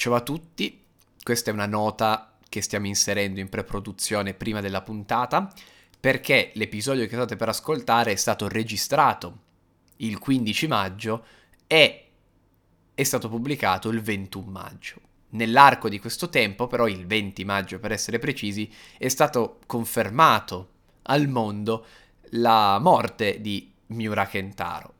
Ciao a tutti, questa è una nota che stiamo inserendo in pre-produzione prima della puntata, perché l'episodio che state per ascoltare è stato registrato il 15 maggio e è stato pubblicato il 21 maggio. Nell'arco di questo tempo, però il 20 maggio per essere precisi, è stato confermato al mondo la morte di Miura Kentaro.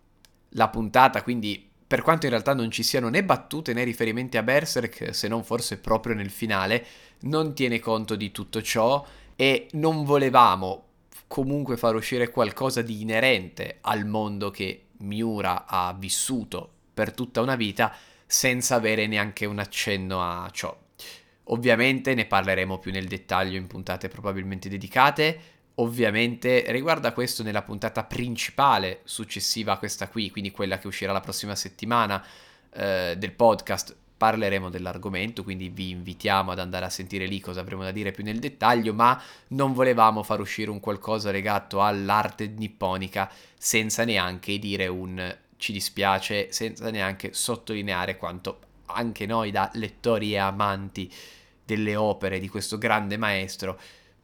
La puntata, quindi, per quanto in realtà non ci siano né battute né riferimenti a Berserk, se non forse proprio nel finale, non tiene conto di tutto ciò e non volevamo comunque far uscire qualcosa di inerente al mondo che Miura ha vissuto per tutta una vita senza avere neanche un accenno a ciò. Ovviamente ne parleremo più nel dettaglio in puntate probabilmente dedicate. Ovviamente riguarda questo nella puntata principale successiva a questa qui, quindi quella che uscirà la prossima settimana del podcast, parleremo dell'argomento, quindi vi invitiamo ad andare a sentire lì cosa avremo da dire più nel dettaglio, ma non volevamo far uscire un qualcosa legato all'arte nipponica senza neanche dire un ci dispiace, senza neanche sottolineare quanto anche noi da lettori e amanti delle opere di questo grande maestro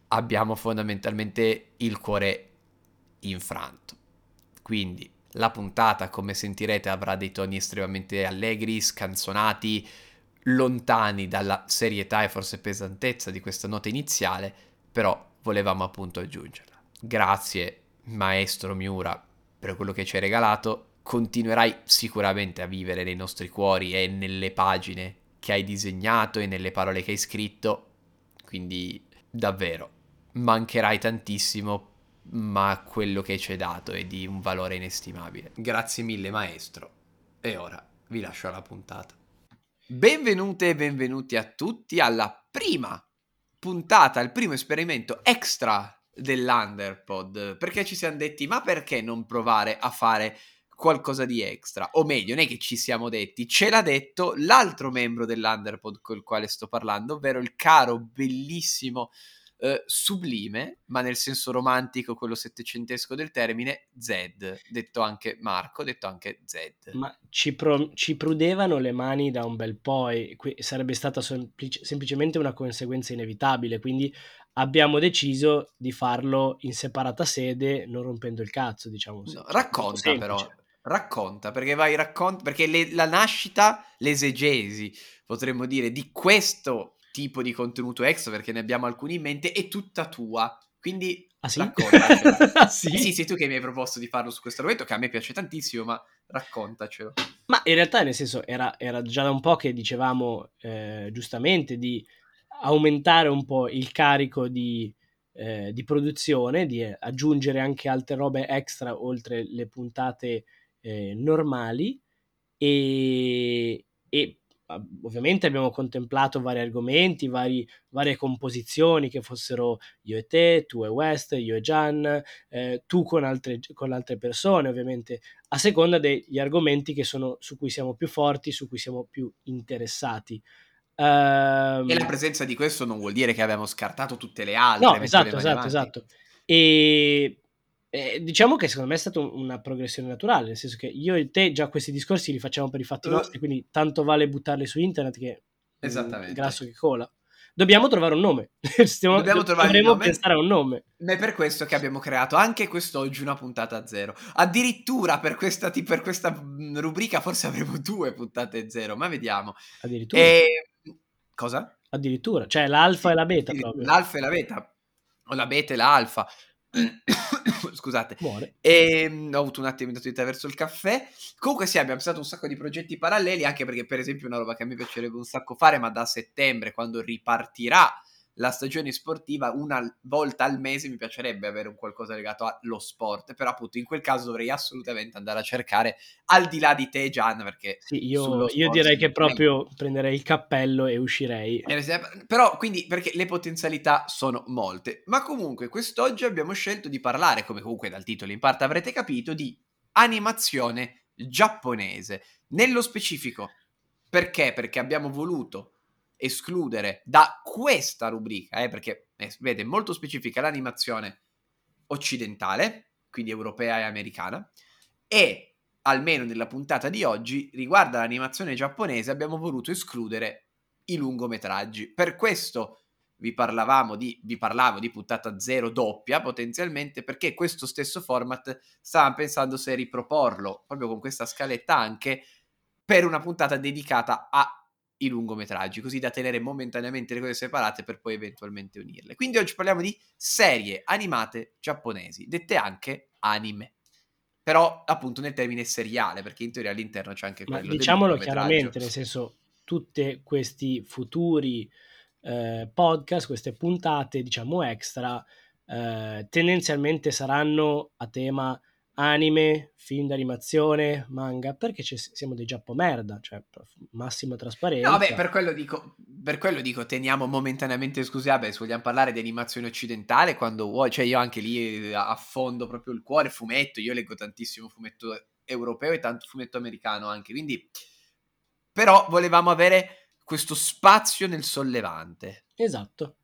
abbiamo fondamentalmente il cuore infranto. Quindi la puntata, come sentirete, avrà dei toni estremamente allegri, scanzonati, lontani dalla serietà e forse pesantezza di questa nota iniziale, però volevamo appunto aggiungerla. Grazie maestro Miura per quello che ci hai regalato, continuerai sicuramente a vivere nei nostri cuori e nelle pagine che hai disegnato e nelle parole che hai scritto, quindi davvero mancherai tantissimo, ma quello che ci hai dato è di un valore inestimabile. Grazie mille maestro, e ora vi lascio alla puntata. Benvenute e benvenuti a tutti alla prima puntata, al primo esperimento extra dell'Underpod, perché ci siamo detti ma perché non provare a fare qualcosa di extra, o meglio, non è che ci siamo detti, ce l'ha detto l'altro membro dell'Underpod col quale sto parlando, ovvero il caro, bellissimo, sublime, ma nel senso romantico, quello settecentesco del termine, Zed, detto anche Marco, detto anche Zed. Ma ci prudevano le mani da un bel po' e sarebbe stata semplicemente una conseguenza inevitabile, quindi abbiamo deciso di farlo in separata sede, non rompendo il cazzo, diciamo. No, racconta però, perché la nascita, l'esegesi, potremmo dire, di questo tipo di contenuto extra, perché ne abbiamo alcuni in mente, è tutta tua, quindi sì? Racconta. Sì, sei tu che mi hai proposto di farlo su questo argomento, che a me piace tantissimo, ma raccontacelo. Ma in realtà, nel senso, era già da un po' che dicevamo, giustamente, di aumentare un po' il carico di produzione, di aggiungere anche altre robe extra oltre le puntate normali, e ovviamente abbiamo contemplato vari argomenti, varie composizioni, che fossero io e te, tu e West, io e Gian, tu con altre persone, ovviamente a seconda degli argomenti che su cui siamo più forti, su cui siamo più interessati. E la presenza di questo non vuol dire che abbiamo scartato tutte le altre. No, esatto. E diciamo che secondo me è stata una progressione naturale, nel senso che io e te già questi discorsi li facciamo per i fatti nostri, quindi tanto vale buttarli su internet che grasso che cola. Dobbiamo trovare un nome. Dovremmo pensare a un nome. Ma è per questo che abbiamo creato anche quest'oggi una puntata zero. Addirittura per questa rubrica forse avremo 2 puntate zero, ma vediamo. Addirittura. Cosa? Addirittura, cioè l'alfa e la beta proprio. L'alfa e la beta. O la beta e la alfa. Scusate. Buone. Ho avuto un attimo di tutta verso il caffè. Comunque sì, abbiamo pensato un sacco di progetti paralleli, anche perché per esempio una roba che a me piacerebbe un sacco fare, ma da settembre, quando ripartirà la stagione sportiva, una volta al mese mi piacerebbe avere un qualcosa legato allo sport, però appunto in quel caso dovrei assolutamente andare a cercare al di là di te, Gian, perché sì, io direi che proprio prenderei il cappello e uscirei, però quindi, perché le potenzialità sono molte. Ma comunque quest'oggi abbiamo scelto di parlare, come comunque dal titolo in parte avrete capito, di animazione giapponese nello specifico. Perché abbiamo voluto escludere da questa rubrica, perché vede molto specifica l'animazione occidentale, quindi europea e americana, e almeno nella puntata di oggi, riguarda l'animazione giapponese, abbiamo voluto escludere i lungometraggi. Per questo vi parlavo di puntata zero doppia potenzialmente, perché questo stesso format stavamo pensando se riproporlo proprio con questa scaletta anche per una puntata dedicata ai lungometraggi, così da tenere momentaneamente le cose separate per poi eventualmente unirle. Quindi oggi parliamo di serie animate giapponesi, dette anche anime, però appunto nel termine seriale, perché in teoria all'interno c'è anche quello del lungometraggio. Diciamolo chiaramente, nel senso, tutti questi futuri podcast, queste puntate diciamo extra, tendenzialmente saranno a tema anime, film d'animazione, manga, perché siamo dei giappomerda, cioè massima trasparenza. No, beh, per quello dico teniamo momentaneamente esclusività. Se vogliamo parlare di animazione occidentale quando vuoi, cioè io anche lì affondo proprio il cuore, fumetto, io leggo tantissimo fumetto europeo e tanto fumetto americano anche, quindi però volevamo avere questo spazio nel sollevante. Esatto.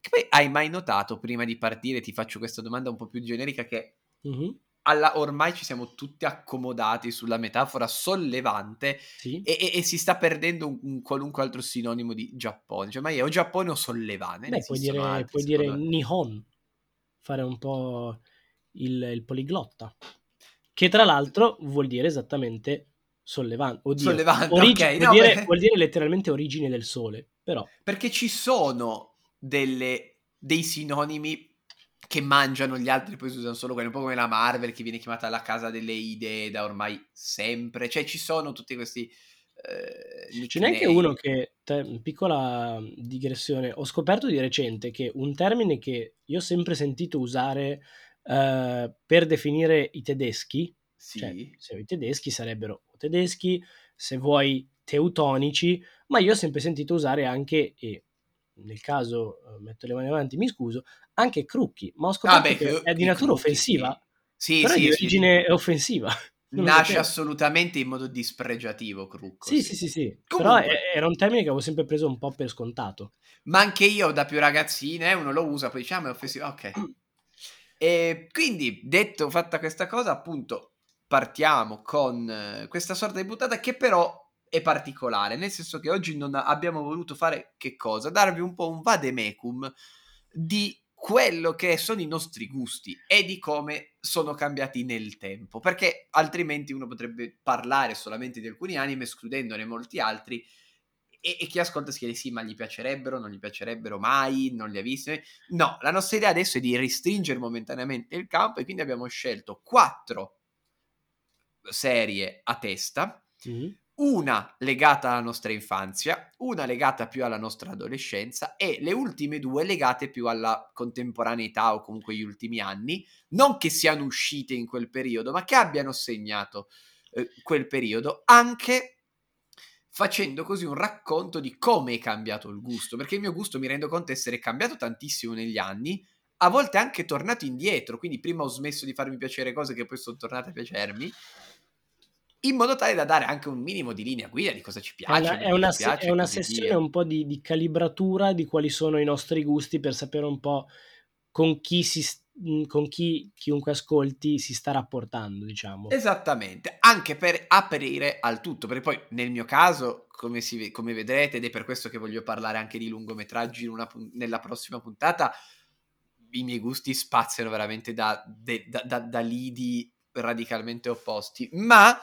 Che poi hai mai notato, prima di partire ti faccio questa domanda un po' più generica, che ormai ci siamo tutti accomodati sulla metafora sollevante, sì. e si sta perdendo un qualunque altro sinonimo di Giappone, cioè ma io Giappone o sollevante? Beh, puoi dire Nihon, fare un po' il poliglotta, che tra l'altro vuol dire esattamente sollevante, okay, vuol dire letteralmente origine del sole, però perché ci sono dei sinonimi che mangiano gli altri, poi si usano solo quelli, un po' come la Marvel che viene chiamata la casa delle idee da ormai sempre, cioè ci sono tutti questi ce n'è anche uno che, piccola digressione, ho scoperto di recente che un termine che io ho sempre sentito usare per definire i tedeschi, sì. Cioè, se i tedeschi sarebbero tedeschi, se vuoi teutonici, ma io ho sempre sentito usare anche, e nel caso metto le mani avanti, mi scuso, anche crocchi, ma ho scoperto che è di natura crocchi, offensiva, sì. Però sì, è di origine offensiva. Nasce assolutamente in modo dispregiativo crocco. Sì. Comunque, però era un termine che avevo sempre preso un po' per scontato. Ma anche io da più ragazzine, uno lo usa, poi diciamo è offensivo, ok. E quindi, detto, fatta questa cosa, appunto, partiamo con questa sorta di puntata che però è particolare, nel senso che oggi non abbiamo voluto fare che cosa? Darvi un po' un vademecum di quello che sono i nostri gusti e di come sono cambiati nel tempo, perché altrimenti uno potrebbe parlare solamente di alcuni anime escludendone molti altri, e chi ascolta si chiede sì, ma gli piacerebbero, non gli piacerebbero mai, non li ha visti? No, la nostra idea adesso è di restringere momentaneamente il campo, e quindi abbiamo scelto 4 serie a testa, una legata alla nostra infanzia, una legata più alla nostra adolescenza e le ultime 2 legate più alla contemporaneità o comunque gli ultimi anni, non che siano uscite in quel periodo, ma che abbiano segnato quel periodo, anche facendo così un racconto di come è cambiato il gusto, perché il mio gusto mi rendo conto essere cambiato tantissimo negli anni, a volte anche tornato indietro, quindi prima ho smesso di farmi piacere cose che poi sono tornate a piacermi, in modo tale da dare anche un minimo di linea guida di cosa ci piace. È una sessione un po' di calibratura di quali sono i nostri gusti, per sapere un po' con chi chiunque ascolti si sta rapportando, diciamo. Esattamente, anche per aprire al tutto, perché poi nel mio caso, come vedrete, ed è per questo che voglio parlare anche di lungometraggi nella prossima puntata, i miei gusti spaziano veramente da lidi radicalmente opposti, ma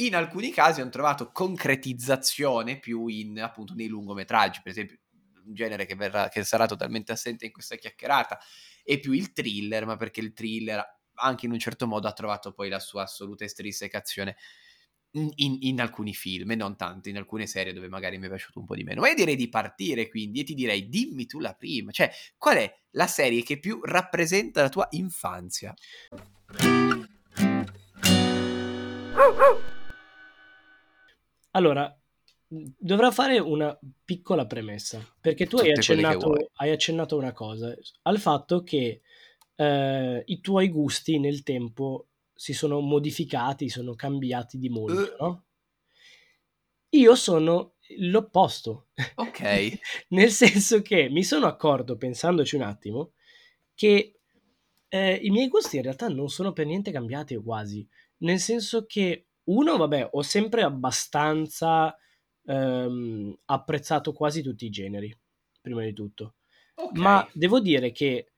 in alcuni casi hanno trovato concretizzazione più in, appunto, nei lungometraggi, per esempio un genere che sarà totalmente assente in questa chiacchierata è più il thriller, ma perché il thriller anche in un certo modo ha trovato poi la sua assoluta estrinsecazione in alcuni film e non tanto in alcune serie dove magari mi è piaciuto un po' di meno. Ma io direi di partire, quindi, e ti direi dimmi tu la prima, cioè qual è la serie che più rappresenta la tua infanzia? Allora, dovrò fare una piccola premessa, perché tu hai accennato una cosa, al fatto che i tuoi gusti nel tempo si sono modificati, sono cambiati di molto, no? Io sono l'opposto. Ok. Nel senso che mi sono accorto, pensandoci un attimo, che i miei gusti in realtà non sono per niente cambiati, o quasi, nel senso che, uno, vabbè, ho sempre abbastanza apprezzato quasi tutti i generi, prima di tutto. Okay. Ma devo dire che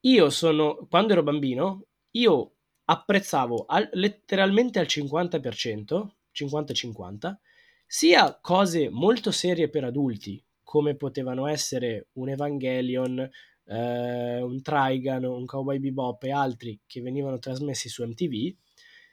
quando ero bambino, io apprezzavo letteralmente al 50%, 50-50, sia cose molto serie per adulti, come potevano essere un Evangelion, un Trigun, un Cowboy Bebop e altri che venivano trasmessi su MTV,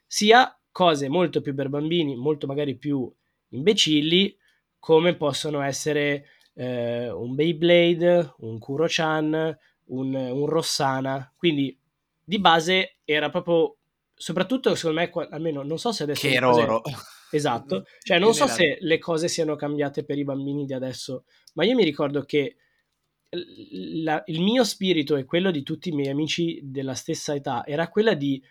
sia cose molto più per bambini, molto magari più imbecilli, come possono essere un Beyblade, un Kuro-chan, un Rossana. Quindi di base era proprio, soprattutto secondo me, almeno non so se adesso... Che oro! Esatto, cioè non so se le cose siano cambiate per i bambini di adesso, ma io mi ricordo che il mio spirito e quello di tutti i miei amici della stessa età era quella di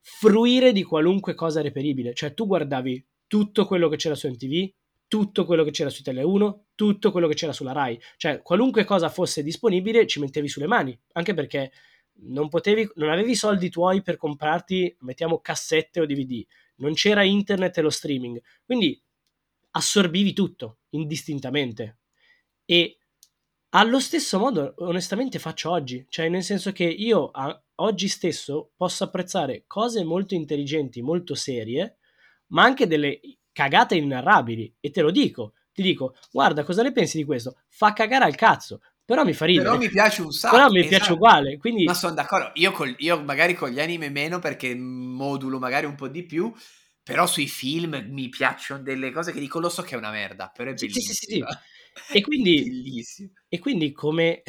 fruire di qualunque cosa reperibile, cioè tu guardavi tutto quello che c'era su MTV, tutto quello che c'era su Italia 1, tutto quello che c'era sulla Rai, cioè qualunque cosa fosse disponibile ci mettevi sulle mani, anche perché non avevi soldi tuoi per comprarti, mettiamo, cassette o DVD, non c'era internet e lo streaming, quindi assorbivi tutto indistintamente. E allo stesso modo onestamente faccio oggi, cioè nel senso che io oggi stesso posso apprezzare cose molto intelligenti, molto serie, ma anche delle cagate inenarrabili, e te lo dico, ti dico guarda cosa ne pensi di questo, fa cagare al cazzo, però mi fa ridere, però mi piace un sacco, però mi piace uguale, quindi... Ma sono d'accordo, io magari con gli anime meno, perché modulo magari un po' di più, però sui film mi piacciono delle cose che dico, lo so che è una merda, però è bellissima. Sì. E quindi come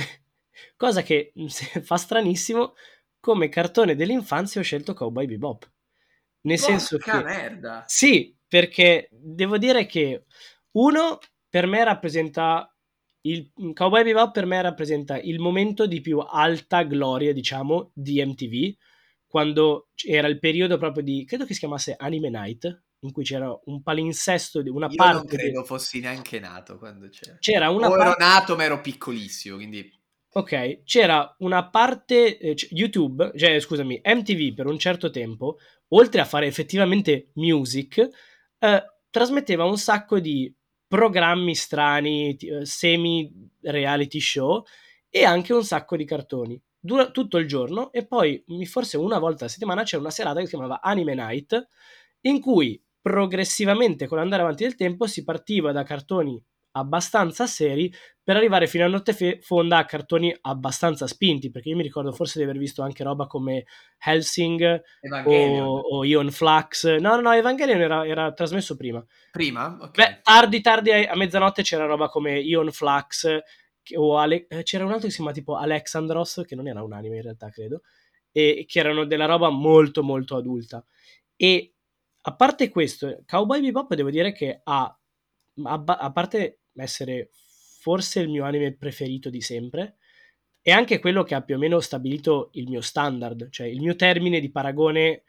cosa che fa stranissimo, come cartone dell'infanzia ho scelto Cowboy Bebop, nel senso che... merda. Sì, perché devo dire che uno, per me rappresenta il Cowboy Bebop rappresenta il momento di più alta gloria, diciamo, di MTV, quando era il periodo proprio di, credo che si chiamasse Anime Night, in cui c'era un palinsesto di una parte... Io non credo fossi neanche nato quando c'era una ero nato ma ero piccolissimo, quindi... Ok, c'era una parte MTV per un certo tempo, oltre a fare effettivamente music, trasmetteva un sacco di programmi strani, semi-reality show, e anche un sacco di cartoni. Dura tutto il giorno, e poi forse una volta a settimana c'era una serata che si chiamava Anime Night, in cui progressivamente, con l'andare avanti del tempo, si partiva da cartoni abbastanza seri per arrivare fino a notte fonda a cartoni abbastanza spinti, perché io mi ricordo forse di aver visto anche roba come Hellsing o Ion Flux. No, Evangelion era trasmesso prima? Okay. Beh, tardi a mezzanotte c'era roba come Ion Flux, c'era un altro che si chiama tipo Alexandros, che non era un anime in realtà, credo, e che erano della roba molto molto adulta. E a parte questo, Cowboy Bebop devo dire che a parte essere forse il mio anime preferito di sempre, è anche quello che ha più o meno stabilito il mio standard, cioè il mio termine di paragone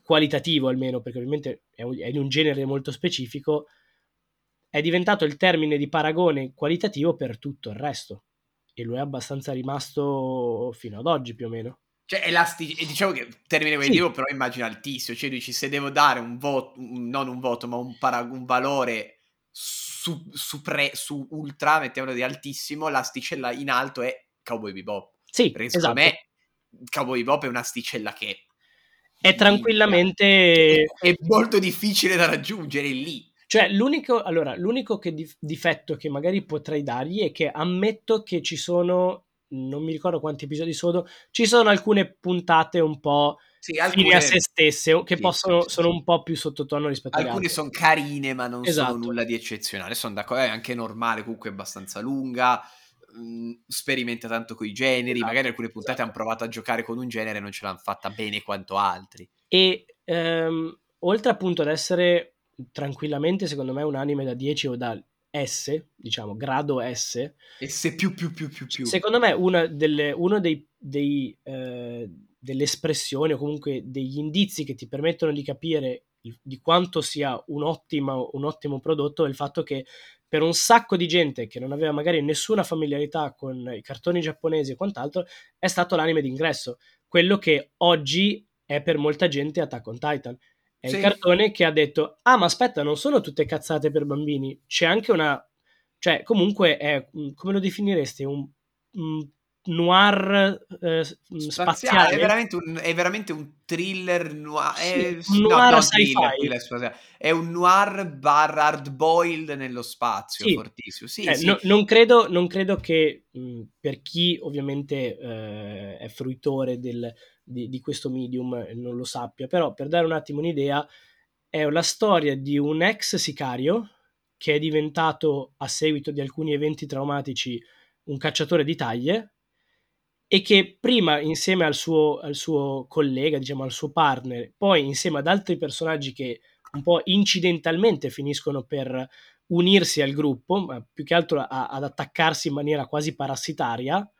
qualitativo almeno, perché ovviamente è in un genere molto specifico, è diventato il termine di paragone qualitativo per tutto il resto, e lo è abbastanza rimasto fino ad oggi più o meno. Cioè e diciamo che termine qualitativo, sì. Però immagino altissimo, cioè dici, se devo dare un voto, non un voto ma un valore su ultra, mettiamolo di altissimo, l'asticella in alto è Cowboy Bebop. Sì, esatto. Per me Cowboy Bebop è un'asticella che è tranquillamente è molto difficile da raggiungere lì. Cioè l'unico che difetto che magari potrei dargli è che ammetto che ci sono, non mi ricordo quanti episodi sono, ci sono alcune puntate un po' fine a se stesse, che sono un po' più sottotono rispetto a altre. Alcune sono carine, ma non sono nulla di eccezionale. Sono d'accordo, è anche normale, comunque è abbastanza lunga, sperimenta tanto coi generi, esatto, magari alcune puntate hanno provato a giocare con un genere e non ce l'hanno fatta bene quanto altri. E oltre appunto ad essere tranquillamente, secondo me, un anime da 10 o da S, diciamo, grado S. S più. Secondo me delle espressioni o comunque degli indizi che ti permettono di capire di quanto sia un ottimo prodotto è il fatto che per un sacco di gente che non aveva magari nessuna familiarità con i cartoni giapponesi e quant'altro è stato l'anime d'ingresso, quello che oggi è per molta gente Attack on Titan. È il cartone che ha detto, ah ma aspetta, non sono tutte cazzate per bambini, c'è anche una... Cioè, comunque è, come lo definiresti, un noir spaziale. È veramente un thriller noir, è un noir barra hardboiled nello spazio, sì. Fortissimo. Sì, sì. Non credo che per chi ovviamente è fruitore di questo medium non lo sappia, però per dare un attimo un'idea, è la storia di un ex sicario che è diventato, a seguito di alcuni eventi traumatici, un cacciatore di taglie, e che prima insieme al suo collega, diciamo al suo partner, poi insieme ad altri personaggi che un po' incidentalmente finiscono per unirsi al gruppo, ma più che altro ad attaccarsi in maniera quasi parassitaria,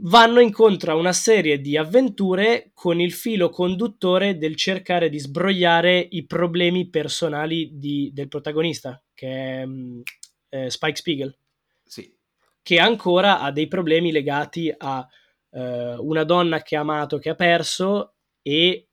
vanno incontro a una serie di avventure con il filo conduttore del cercare di sbrogliare i problemi personali del protagonista, che è Spike Spiegel, sì. Che ancora ha dei problemi legati a una donna che ha amato, che ha perso, e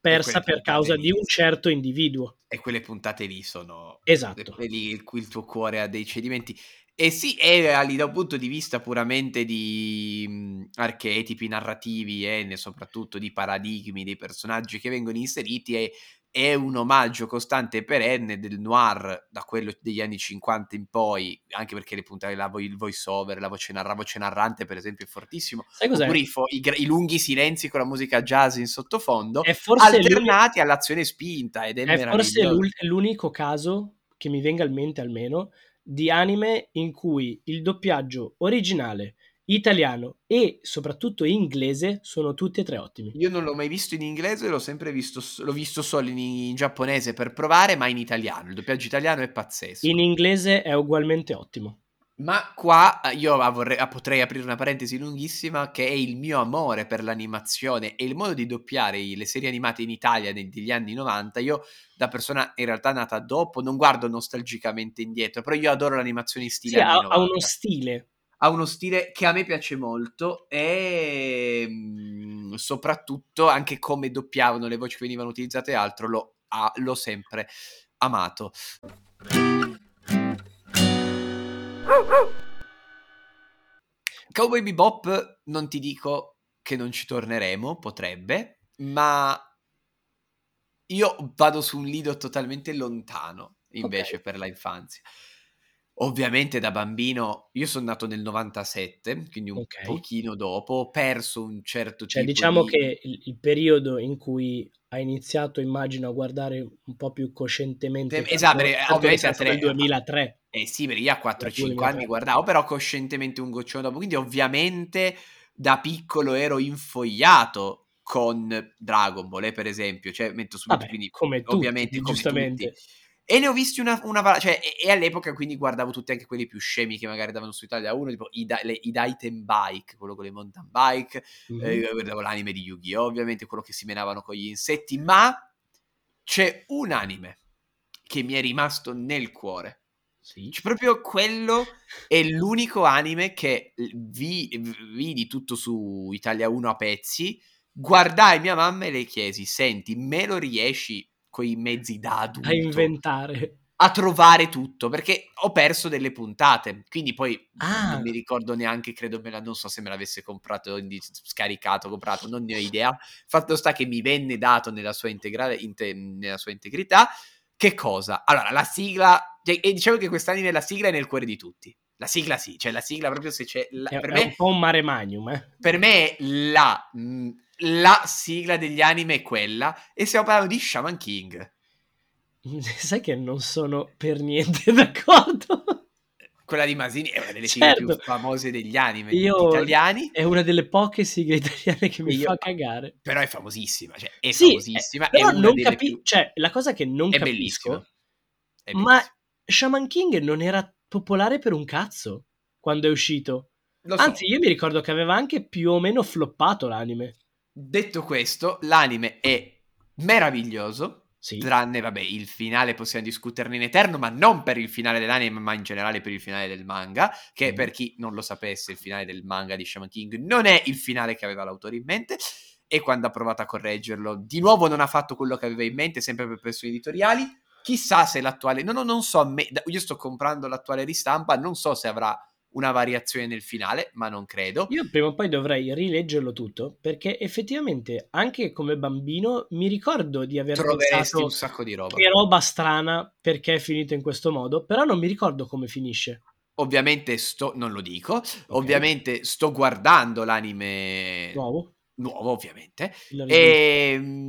persa per causa di un certo individuo. E quelle puntate lì sono... Esatto. Lì in cui il tuo cuore ha dei cedimenti. E sì, è da un punto di vista puramente di archetipi narrativi e soprattutto di paradigmi dei personaggi che vengono inseriti, è un omaggio costante e perenne del noir, da quello degli anni 50 in poi, anche perché le puntate, il voice over, la voce narrante per esempio è fortissimo. Sai cos'è? I lunghi silenzi con la musica jazz in sottofondo, alternati all'azione spinta, ed è forse l'unico caso che mi venga in mente almeno di anime in cui il doppiaggio originale, italiano e soprattutto inglese sono tutti e tre ottimi. Io non l'ho mai visto in inglese, l'ho visto solo in giapponese per provare, ma in italiano. Il doppiaggio italiano è pazzesco. In inglese è ugualmente ottimo. Ma qua io potrei aprire una parentesi lunghissima, che è il mio amore per l'animazione e il modo di doppiare le serie animate in Italia degli anni 90. Io, da persona in realtà nata dopo, non guardo nostalgicamente indietro, però io adoro l'animazione in stile anni 90. Ha uno stile che a me piace molto, e soprattutto anche come doppiavano le voci che venivano utilizzate e altro, l'ho sempre amato. Cowboy Bebop, non ti dico che non ci torneremo, potrebbe, ma io vado su un lido totalmente lontano invece, okay, per la infanzia. Ovviamente da bambino, io sono nato nel 97, quindi un pochino dopo, ho perso un certo tipo diciamo di... che il periodo in cui ha iniziato, immagino, a guardare un po' più coscientemente. Esatto, ovviamente a 2003. Sì, perché io a 4-5 anni guardavo, però coscientemente un gocciolo dopo, quindi ovviamente da piccolo ero infogliato con Dragon Ball, per esempio, cioè metto subito, quindi come tutti, ovviamente giustamente. Come tutti. E ne ho visti e all'epoca quindi guardavo tutti, anche quelli più scemi che magari davano su Italia 1, tipo i Daiten Bike, quello con le mountain bike, guardavo l'anime di Yu-Gi-Oh, ovviamente quello che si menavano con gli insetti, ma c'è un anime che mi è rimasto nel cuore. Sì. Cioè, proprio quello è l'unico anime che vidi tutto su Italia 1 a pezzi, guardai mia mamma e le chiesi, senti, me lo riesci i mezzi da adulto a inventare, a trovare tutto, perché ho perso delle puntate, quindi poi non mi ricordo neanche, credo non so se me l'avesse comprato, non ne ho idea. Fatto sta che mi venne dato nella sua integrità. Che cosa? Allora, la sigla, e diciamo che quest'anime la sigla è nel cuore di tutti. La sigla sì, cioè la sigla proprio se c'è per me è un po' un mare magnum, eh. Per me la sigla degli anime è quella, e stiamo parlando di Shaman King. Sai che non sono per niente d'accordo. Quella di Masini è una delle sigle più famose degli anime italiani. È una delle poche sigle italiane che mi fa cagare. Però è famosissima, cioè è famosissima. Però cioè la cosa che non capisco, bellissimo. Ma Shaman King non era popolare per un cazzo quando è uscito. Anzi, io mi ricordo che aveva anche più o meno floppato l'anime. Detto questo, l'anime è meraviglioso, sì. Tranne, vabbè, il finale possiamo discuterne in eterno, ma non per il finale dell'anime, ma in generale per il finale del manga, che per chi non lo sapesse, il finale del manga di Shaman King non è il finale che aveva l'autore in mente, e quando ha provato a correggerlo di nuovo non ha fatto quello che aveva in mente, sempre per pressioni editoriali. Chissà se l'attuale, io sto comprando l'attuale ristampa, non so se avrà una variazione nel finale, ma non credo. Io prima o poi dovrei rileggerlo tutto, perché effettivamente anche come bambino mi ricordo di aver pensato un sacco di roba. Che roba strana, perché è finito in questo modo, però non mi ricordo come finisce. Ovviamente non lo dico, okay. Ovviamente sto guardando l'anime nuovo ovviamente,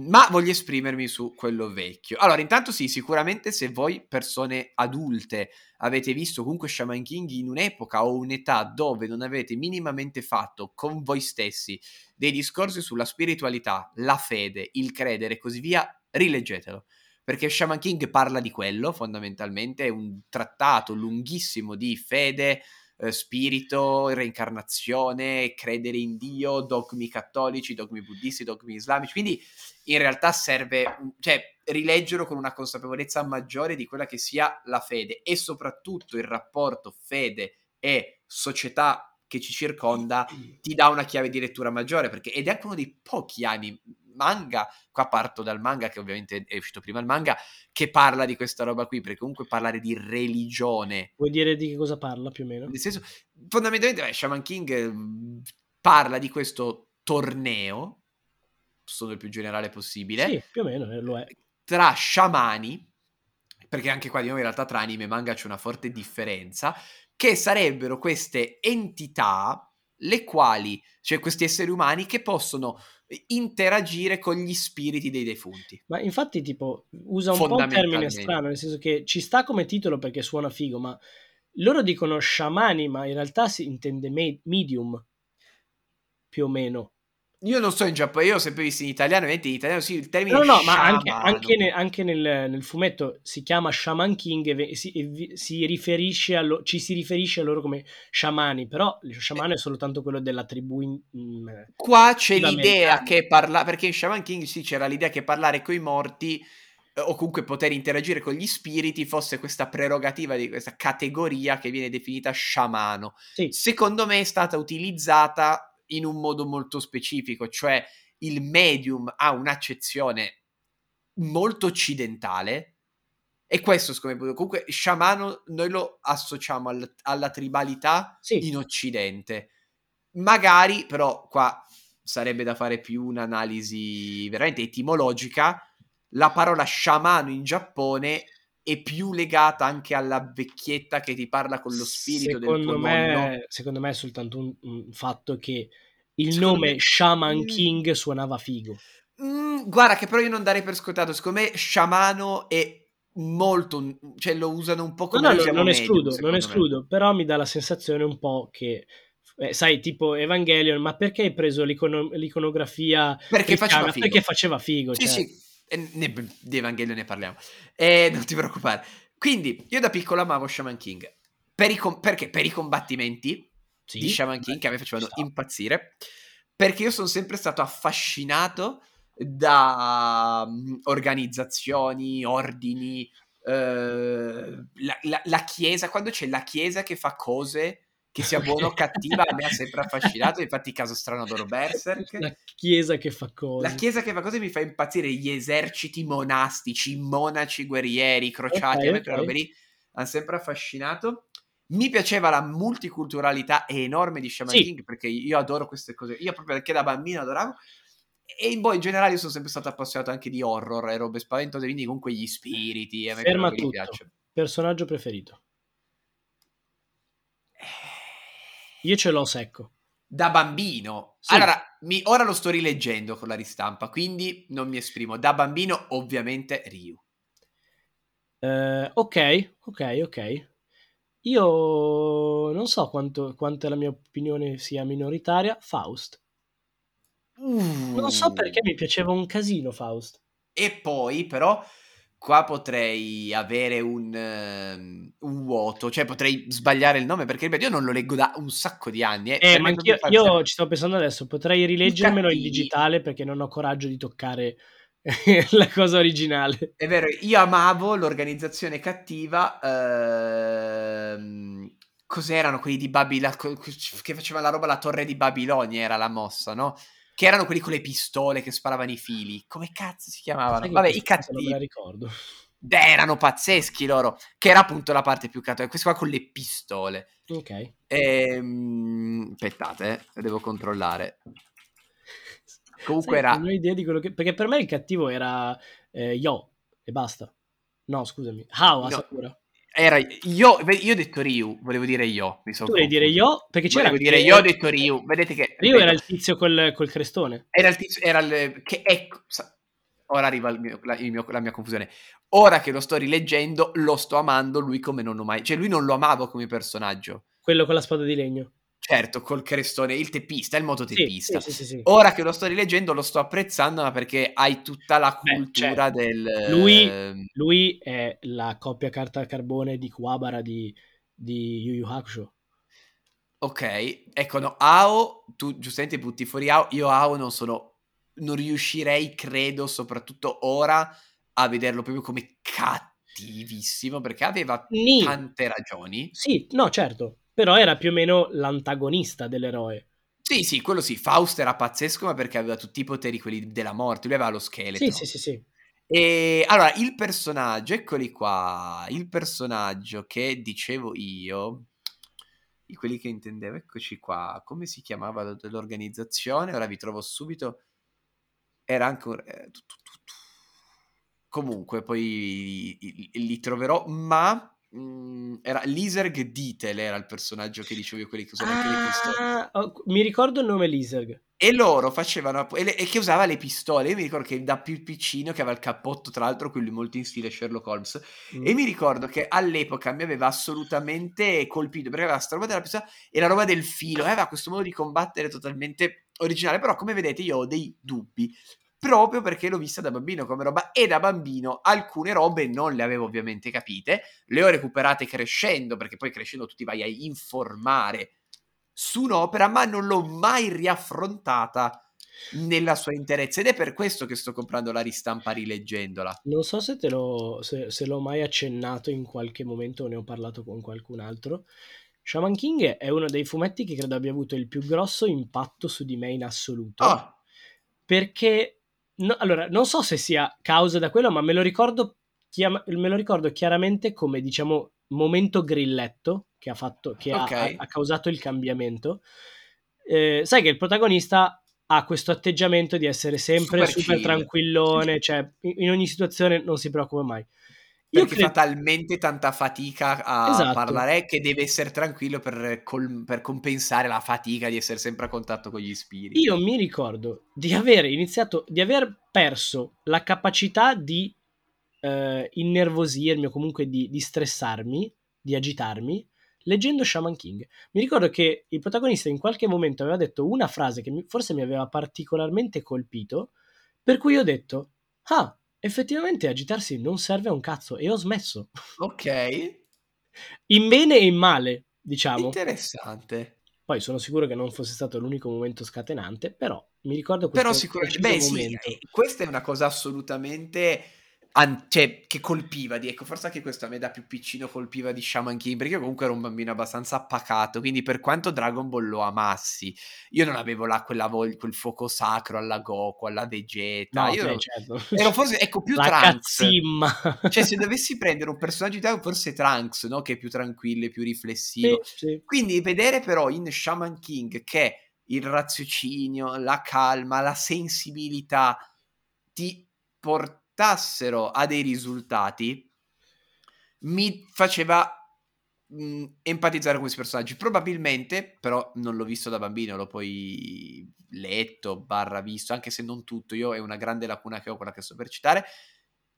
ma voglio esprimermi su quello vecchio. Allora, intanto sì, sicuramente se voi persone adulte avete visto comunque Shaman King in un'epoca o un'età dove non avete minimamente fatto con voi stessi dei discorsi sulla spiritualità, la fede, il credere e così via, rileggetelo, perché Shaman King parla di quello fondamentalmente, è un trattato lunghissimo di fede, spirito, reincarnazione, credere in Dio, dogmi cattolici, dogmi buddisti, dogmi islamici, quindi in realtà serve, cioè, rileggerlo con una consapevolezza maggiore di quella che sia la fede e soprattutto il rapporto fede e società che ci circonda ti dà una chiave di lettura maggiore, perché ed è anche uno dei pochi anime manga, qua parto dal manga che ovviamente è uscito prima il manga, che parla di questa roba qui, perché comunque parlare di religione... Vuoi dire di che cosa parla più o meno? Nel senso, fondamentalmente Shaman King parla di questo torneo, sono il più generale possibile. Sì, più o meno lo è. Tra sciamani, perché anche qua di nuovo in realtà tra anime e manga c'è una forte differenza, che sarebbero queste entità... le quali, cioè questi esseri umani che possono interagire con gli spiriti dei defunti. Ma infatti tipo usa un po' un termine strano, nel senso che ci sta come titolo perché suona figo, ma loro dicono sciamani, ma in realtà si intende medium, più o meno. Io non so in Giappone, io ho sempre visto in italiano, ovviamente in italiano sì, il termine no, sciamano. Ma anche nel fumetto si chiama Shaman King e ci si riferisce a loro come sciamani, però lo sciamano è soltanto quello della tribù qua c'è l'idea che parla, perché in Shaman King sì c'era l'idea che parlare coi morti o comunque poter interagire con gli spiriti fosse questa prerogativa di questa categoria che viene definita sciamano. Sì. Secondo me è stata utilizzata in un modo molto specifico, cioè il medium ha un'accezione molto occidentale e questo secondo me, comunque sciamano noi lo associamo alla tribalità sì. In occidente magari, però qua sarebbe da fare più un'analisi veramente etimologica. La parola sciamano in Giappone è più legata anche alla vecchietta che ti parla con lo spirito secondo del tuo nonno. Secondo me è soltanto un fatto che il nome Shaman King suonava figo. Guarda che però io non darei per scontato, secondo me sciamano è molto, cioè lo usano un po' come non escludo, però mi dà la sensazione un po' che sai, tipo Evangelion, ma perché hai preso l'iconografia perché faceva figo, sì, cioè. Sì. Di Evangelion ne parliamo, non ti preoccupare. Quindi io da piccolo amavo Shaman King perché per i combattimenti sì, di Shaman King che a me facevano impazzire, perché io sono sempre stato affascinato da organizzazioni, ordini, la chiesa, quando c'è la chiesa che fa cose che sia buona o cattiva, a me ha sempre affascinato. Infatti caso strano adoro Berserk, la chiesa che fa cose mi fa impazzire, gli eserciti monastici, monaci guerrieri, crociati, okay, a me quelle robe lì hanno sempre affascinato. Mi piaceva la multiculturalità enorme di Shaman King, perché io adoro queste cose, io proprio perché da bambino adoravo. E poi in generale io sono sempre stato appassionato anche di horror e robe spaventose, quindi comunque gli spiriti a me ferma tutto, mi piace. Personaggio preferito? Io ce l'ho secco. Da bambino? Sì. Allora, ora lo sto rileggendo con la ristampa, quindi non mi esprimo. Da bambino, ovviamente, Ryu. Ok. Io non so quanto la mia opinione sia minoritaria. Faust. Non so perché mi piaceva un casino Faust. E poi, però... qua potrei avere un vuoto, cioè potrei sbagliare il nome, perché ripeto io non lo leggo da un sacco di anni. Ma io ci sto pensando adesso, potrei rileggermelo in digitale perché non ho coraggio di toccare la cosa originale. È vero, io amavo l'organizzazione cattiva, cos'erano quelli di Babilonia che faceva la roba, la torre di Babilonia era la mossa, no? che erano quelli con le pistole che sparavano i fili. Come cazzo si chiamavano? Vabbè, i cattivi. Non me la ricordo. Beh, erano pazzeschi loro, che era appunto la parte più cattiva. Questo qua con le pistole. Ok. Aspettate, devo controllare. Comunque era... Non ho idea di quello che... Perché per me il cattivo era Yo e basta. No, scusami. Yo Asakura. Era io ho detto Ryu, volevo dire Yo. Tu volevi dire Yo? Perché c'era. Volevo dire Yo, ho detto Ryu. Vedete che Ryu era il tizio col crestone. Era il tizio, era il... che ecco. Ora arriva la mia confusione. Ora che lo sto rileggendo, lo sto amando lui come non ho mai... Cioè, lui non lo amavo come personaggio. Quello con la spada di legno. Certo, col crestone, il teppista, il mototeppista. Sì. Ora che lo sto rileggendo, lo sto apprezzando, ma perché hai tutta la cultura del... Lui è la coppia carta al carbone di Kuwabara di Yu Yu Hakusho. Ok, ecco, no, Ao, tu giustamente butti fuori Ao, io Ao non riuscirei, credo, soprattutto ora, a vederlo proprio come cattivissimo, perché aveva tante ragioni. Sì, no, certo. Però era più o meno l'antagonista dell'eroe. Sì, quello sì. Faust era pazzesco, ma perché aveva tutti i poteri, quelli della morte. Lui aveva lo scheletro. Sì. E allora, il personaggio, eccoli qua. Il personaggio che dicevo io, di quelli che intendevo, eccoci qua. Come si chiamava l'organizzazione? Ora vi trovo subito. Era anche un... Comunque, poi li troverò, ma... era Lyserg Ditel, era il personaggio che dicevo io, quelli che usavano anche le pistole. Mi ricordo il nome Lyserg. E loro facevano e che usava le pistole. Io mi ricordo che da più piccino, che aveva il cappotto, tra l'altro, quello molto in stile Sherlock Holmes. E mi ricordo che all'epoca mi aveva assolutamente colpito, perché aveva sta roba della pistola e la roba del filo, aveva questo modo di combattere totalmente originale. Però, come vedete, io ho dei dubbi, proprio perché l'ho vista da bambino come roba, e da bambino alcune robe non le avevo ovviamente capite, le ho recuperate crescendo, perché poi crescendo tu ti vai a informare su un'opera, ma non l'ho mai riaffrontata nella sua interezza, ed è per questo che sto comprando la ristampa rileggendola. Non so se se l'ho mai accennato in qualche momento, ne ho parlato con qualcun altro. Shaman King è uno dei fumetti che credo abbia avuto il più grosso impatto su di me in assoluto, perché no, allora, non so se sia causa da quello, ma me lo ricordo chiaramente come, diciamo, momento grilletto che ha fatto, che ha causato il cambiamento. Sai che il protagonista ha questo atteggiamento di essere sempre super tranquillone, cioè in ogni situazione non si preoccupa mai. Perché fa talmente tanta fatica a parlare che deve essere tranquillo per compensare la fatica di essere sempre a contatto con gli spiriti. Io mi ricordo di aver perso la capacità di innervosirmi, o comunque di stressarmi, di agitarmi, leggendo Shaman King. Mi ricordo che il protagonista in qualche momento aveva detto una frase che forse mi aveva particolarmente colpito, per cui ho detto, effettivamente agitarsi non serve a un cazzo, e ho smesso. Ok. In bene e in male, diciamo. Interessante. Poi sono sicuro che non fosse stato l'unico momento scatenante, però mi ricordo questo. Però sicuramente, questa è una cosa assolutamente che colpiva di, ecco, forse anche questo a me da più piccino colpiva di Shaman King, perché io comunque ero un bambino abbastanza pacato, quindi per quanto Dragon Ball lo amassi, io non avevo quel fuoco sacro alla Goku, alla Vegeta, ero forse, ecco, più Trunks, cioè se dovessi prendere un personaggio di Dragon forse Trunks, no? Che è più tranquillo e più riflessivo, sì. Quindi vedere però in Shaman King che il raziocinio, la calma, la sensibilità ti portassero a dei risultati mi faceva empatizzare con questi personaggi. Probabilmente, però non l'ho visto da bambino, l'ho poi letto visto, anche se non tutto, io è una grande lacuna che ho, quella che sto per citare.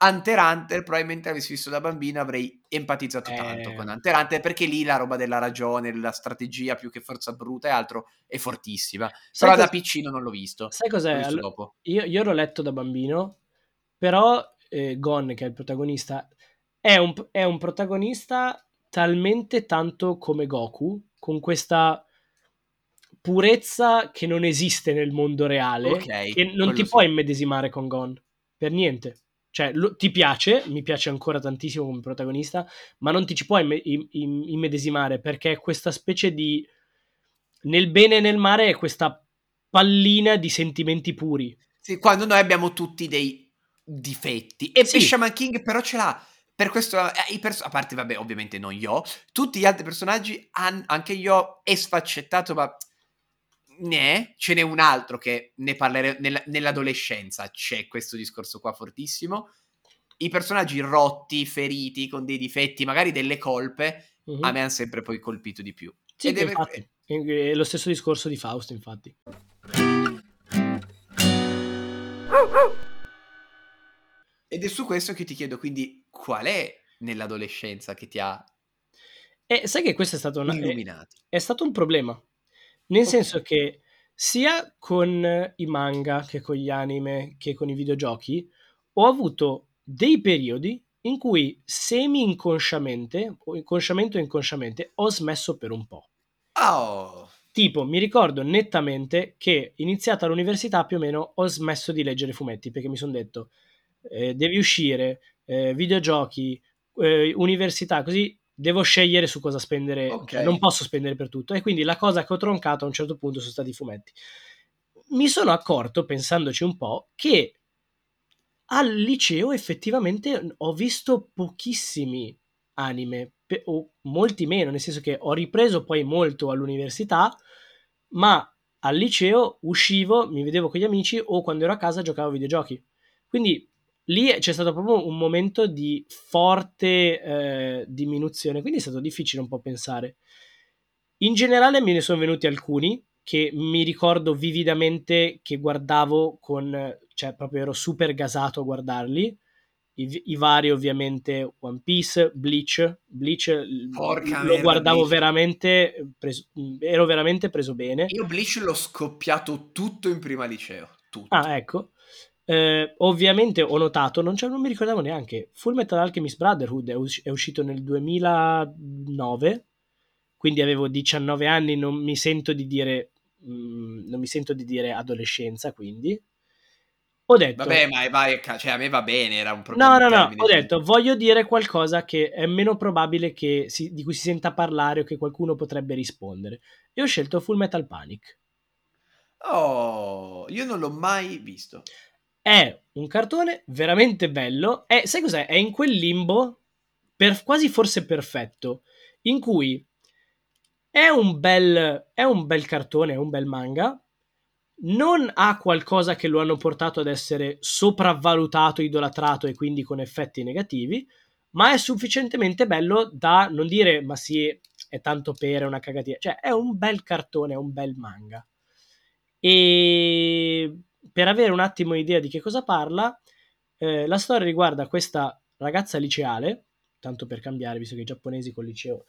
Hunter x Hunter, probabilmente avessi visto da bambino avrei empatizzato tanto con Hunter x Hunter, perché lì la roba della ragione, la strategia più che forza bruta e altro è fortissima. Però da piccino non l'ho visto. Sai cos'è? Dopo. Io l'ho letto da bambino. Però Gon, che è il protagonista, è un protagonista talmente tanto come Goku, con questa purezza che non esiste nel mondo reale, che non ti puoi immedesimare con Gon, per niente. Cioè, ti piace, mi piace ancora tantissimo come protagonista, ma non ti ci puoi immedesimare, perché è questa specie di... Nel bene e nel male è questa pallina di sentimenti puri. Sì, quando noi abbiamo tutti dei difetti. E sì. Shaman King però ce l'ha. Per questo, a parte, vabbè, ovviamente non Yo, tutti gli altri personaggi, anche Yo è sfaccettato, ma ce n'è un altro che ne parleremo nell'adolescenza, c'è questo discorso qua fortissimo. I personaggi rotti, feriti, con dei difetti, magari delle colpe, a me hanno sempre poi colpito di più. Sì, infatti, è lo stesso discorso di Faust, infatti. Ed è su questo che ti chiedo, quindi, qual è nell'adolescenza che ti ha sai che questo è stato è stato un problema, nel senso che sia con i manga che con gli anime che con i videogiochi ho avuto dei periodi in cui semi-inconsciamente o inconsciamente ho smesso per un po'. Tipo, mi ricordo nettamente che iniziata l'università più o meno ho smesso di leggere fumetti, perché mi sono detto devi uscire, videogiochi, università, così devo scegliere su cosa spendere, okay. Non posso spendere per tutto, e quindi la cosa che ho troncato a un certo punto sono stati i fumetti. Mi sono accorto, pensandoci un po', che al liceo effettivamente ho visto pochissimi anime, o molti meno, nel senso che ho ripreso poi molto all'università, ma al liceo uscivo, mi vedevo con gli amici, o quando ero a casa giocavo a videogiochi. Quindi lì c'è stato proprio un momento di forte diminuzione, quindi è stato difficile un po' pensare. In generale me ne sono venuti alcuni che mi ricordo vividamente che guardavo con, cioè proprio ero super gasato a guardarli, i vari ovviamente One Piece, Bleach lo guardavo veramente, ero veramente preso bene. Io Bleach l'ho scoppiato tutto in prima liceo, tutto. Ecco. Ovviamente ho notato, non mi ricordavo neanche, Full Metal Alchemist Brotherhood è uscito nel 2009, quindi avevo 19 anni, non mi sento di dire adolescenza, quindi ho detto vabbè, cioè a me va bene, era un problema. No, ho detto voglio dire qualcosa che è meno probabile che di cui si senta parlare o che qualcuno potrebbe rispondere, e ho scelto Full Metal Panic. Io non l'ho mai visto. È un cartone veramente bello. Sai cos'è? È in quel limbo quasi forse perfetto, in cui è un bel cartone, è un bel manga, non ha qualcosa che lo hanno portato ad essere sopravvalutato, idolatrato e quindi con effetti negativi, ma è sufficientemente bello da non dire ma sì, è tanto per, è una cagatina. Cioè è un bel cartone, è un bel manga. E per avere un attimo idea di che cosa parla, la storia riguarda questa ragazza liceale, tanto per cambiare, visto che i giapponesi col liceo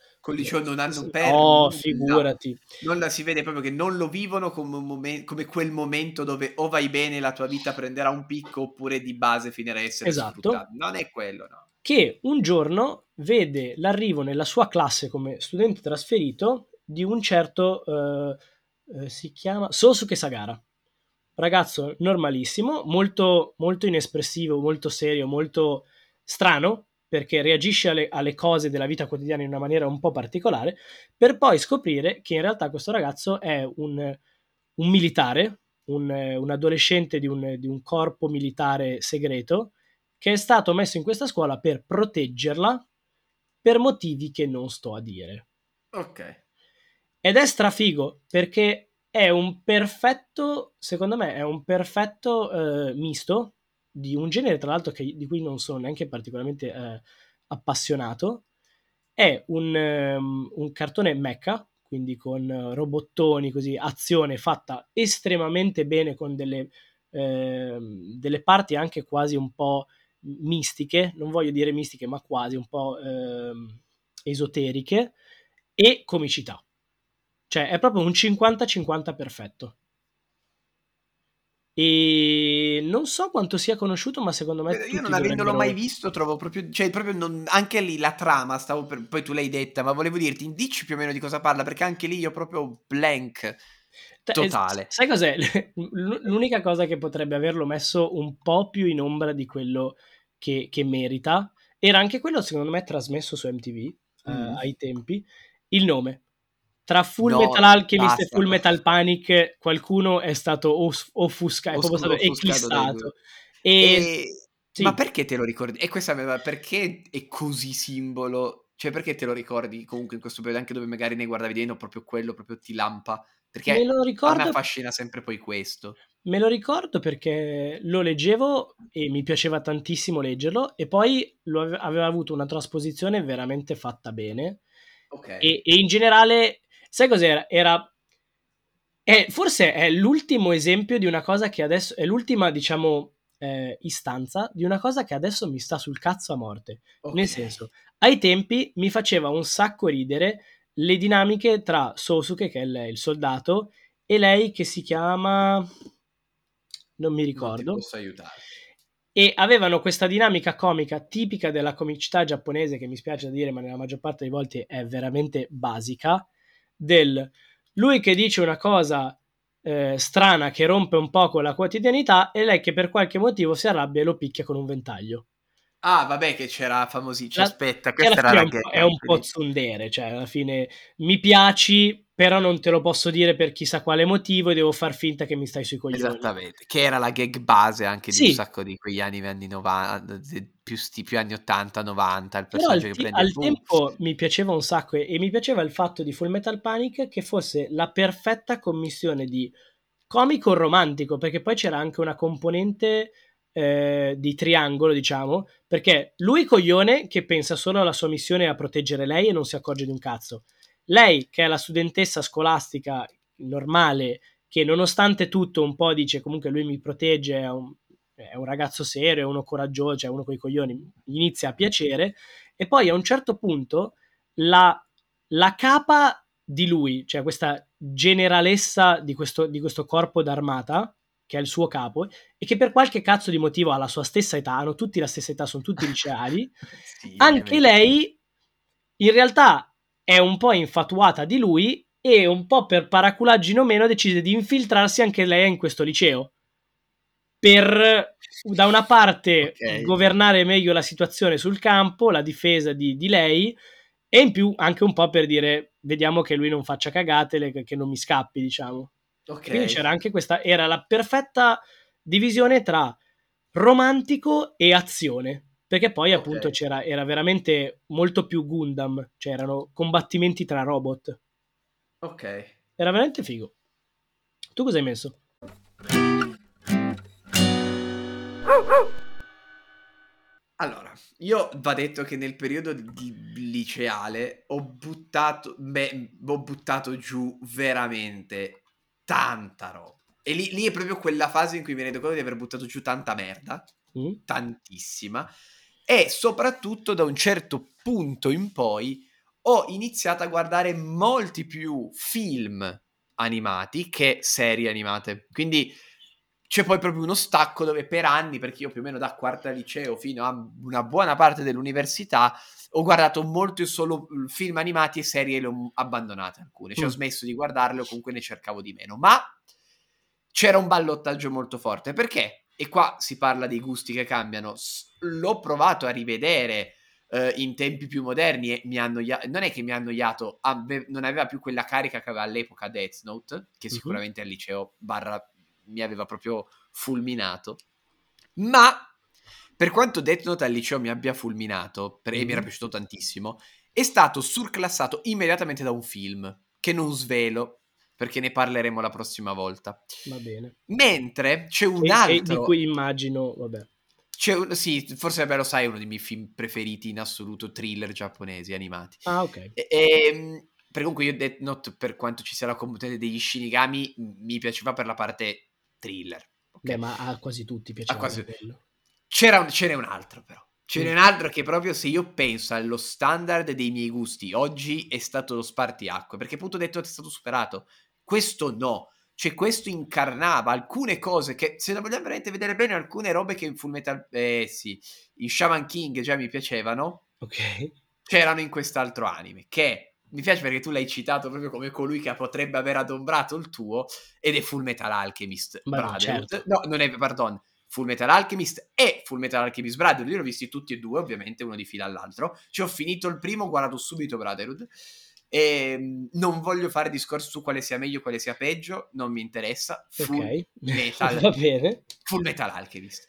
non hanno perso, figurati, non la si vede proprio, che non lo vivono come come quel momento dove o vai bene la tua vita prenderà un picco oppure di base finirà a essere sfruttato. Non è quello, no. Che un giorno vede l'arrivo nella sua classe come studente trasferito di un certo si chiama Sosuke Sagara, ragazzo normalissimo, molto, molto inespressivo, molto serio, molto strano, perché reagisce alle cose della vita quotidiana in una maniera un po' particolare, per poi scoprire che in realtà questo ragazzo è un militare, un adolescente di un corpo militare segreto, che è stato messo in questa scuola per proteggerla per motivi che non sto a dire. Ok. Ed è strafigo, perché è un perfetto, secondo me, misto di un genere, tra l'altro, di cui non sono neanche particolarmente appassionato. È un cartone mecha, quindi con robottoni, così, azione fatta estremamente bene, con delle parti anche quasi un po' mistiche, non voglio dire mistiche, ma quasi un po' esoteriche, e comicità. Cioè, è proprio un 50-50 perfetto. E non so quanto sia conosciuto, ma secondo me io non avendolo mai visto trovo proprio... Cioè, proprio non, anche lì la trama, poi tu l'hai detta, ma volevo dirti, dici più o meno di cosa parla, perché anche lì io proprio blank totale. Sai cos'è? L'unica cosa che potrebbe averlo messo un po' più in ombra di quello che merita, era anche quello, secondo me, trasmesso su MTV ai tempi, il nome. Tra Full Metal Alchemist e Full Metal Panic qualcuno è stato offuscato, eclissato. Sì. Ma perché te lo ricordi? E questa perché è così simbolo? Cioè, perché te lo ricordi comunque in questo periodo, anche dove magari ne guardavi dentro, proprio quello, proprio ti lampa? Perché me lo ricordo, a me affascina sempre poi questo. Me lo ricordo perché lo leggevo e mi piaceva tantissimo leggerlo, e poi aveva avuto una trasposizione veramente fatta bene. Okay. E in generale, sai cos'era? Forse è l'ultimo esempio di una cosa che adesso... è l'ultima, diciamo... istanza di una cosa che adesso mi sta sul cazzo a morte. Okay. Nel senso, ai tempi mi faceva un sacco ridere le dinamiche tra Sosuke, che è il soldato, e lei che si chiama... non mi ricordo. Non ti posso aiutare. E avevano questa dinamica comica tipica della comicità giapponese, che mi spiace da dire, ma nella maggior parte delle volte è veramente basica, del lui che dice una cosa strana che rompe un po' con la quotidianità, e lei che per qualche motivo si arrabbia e lo picchia con un ventaglio. Ah, vabbè, che c'era famosissima. Aspetta, questa era la gag. È un po' tsundere, cioè alla fine mi piaci, però non te lo posso dire per chissà quale motivo e devo far finta che mi stai sui coglioni. Esattamente, che era la gag base anche di un sacco di quegli anni 90, più anni 80-90, il personaggio che prende al tempo mi piaceva un sacco, e mi piaceva il fatto di Full Metal Panic che fosse la perfetta commissione di comico romantico, perché poi c'era anche una componente di triangolo, diciamo, perché lui coglione che pensa solo alla sua missione, a proteggere lei, e non si accorge di un cazzo. Lei, che è la studentessa scolastica normale, che nonostante tutto un po' dice comunque lui mi protegge, è un ragazzo serio, è uno coraggioso, cioè uno coi coglioni, gli inizia a piacere, e poi a un certo punto la capa di lui, cioè questa generalessa di questo corpo d'armata, che è il suo capo, e che per qualche cazzo di motivo ha la sua stessa età, hanno tutti la stessa età, sono tutti liceali, sì, anche lei in realtà è un po' infatuata di lui, e un po' per paraculaggino meno decide di infiltrarsi anche lei in questo liceo per, da una parte, governare meglio la situazione sul campo, la difesa di lei, e in più anche un po' per dire vediamo che lui non faccia cagate, che non mi scappi, diciamo. Quindi c'era anche questa, era la perfetta divisione tra romantico e azione, perché poi appunto era veramente molto più Gundam, cioè erano combattimenti tra robot. Ok. Era veramente figo. Tu cosa hai messo? Allora, io va detto che nel periodo di liceale ho buttato giù veramente tanta roba. E lì è proprio quella fase in cui mi rendo conto di aver buttato giù tanta merda, tantissima. E soprattutto da un certo punto in poi ho iniziato a guardare molti più film animati che serie animate. Quindi c'è poi proprio uno stacco dove per anni, perché io più o meno da quarta liceo fino a una buona parte dell'università, ho guardato molto e solo film animati, e serie le ho abbandonate alcune. Cioè ho smesso di guardarle, o comunque ne cercavo di meno. Ma c'era un ballottaggio molto forte, perché... e qua si parla dei gusti che cambiano. L'ho provato a rivedere in tempi più moderni, e mi annoiato. Non è che mi ha annoiato, non aveva più quella carica che aveva all'epoca Death Note, che sicuramente al liceo mi aveva proprio fulminato. Ma per quanto Death Note al liceo mi abbia fulminato, e mi era piaciuto tantissimo, è stato surclassato immediatamente da un film che non svelo, perché ne parleremo la prossima volta. Va bene. Mentre c'è un altro... di cui immagino, vabbè. Sì, forse lo sai, è uno dei miei film preferiti in assoluto, thriller giapponesi, animati. Ah, ok. Per comunque io Death Note, per quanto ci sia la componente degli Shinigami, mi piaceva per la parte thriller. Okay? Beh, ma a quasi tutti piaceva. Ce n'è un altro, però. Ce n'è un altro che proprio, se io penso allo standard dei miei gusti, oggi è stato lo spartiacque, perché appunto Death Note è stato superato. Questo no, cioè questo incarnava alcune cose che, se la vogliamo veramente vedere bene, alcune robe che in Full Metal, in Shaman King già mi piacevano, c'erano in quest'altro anime, che mi piace perché tu l'hai citato proprio come colui che potrebbe aver adombrato il tuo, ed è Full Metal Alchemist Brotherhood. Certo. No, non è, pardon, Full Metal Alchemist e Full Metal Alchemist Brotherhood, io li ho visti tutti e due, ovviamente uno di fila all'altro, ho finito il primo, ho guardato subito Brotherhood. E non voglio fare discorso su quale sia meglio, quale sia peggio, non mi interessa. Full Metal va bene. Full Metal Alchemist.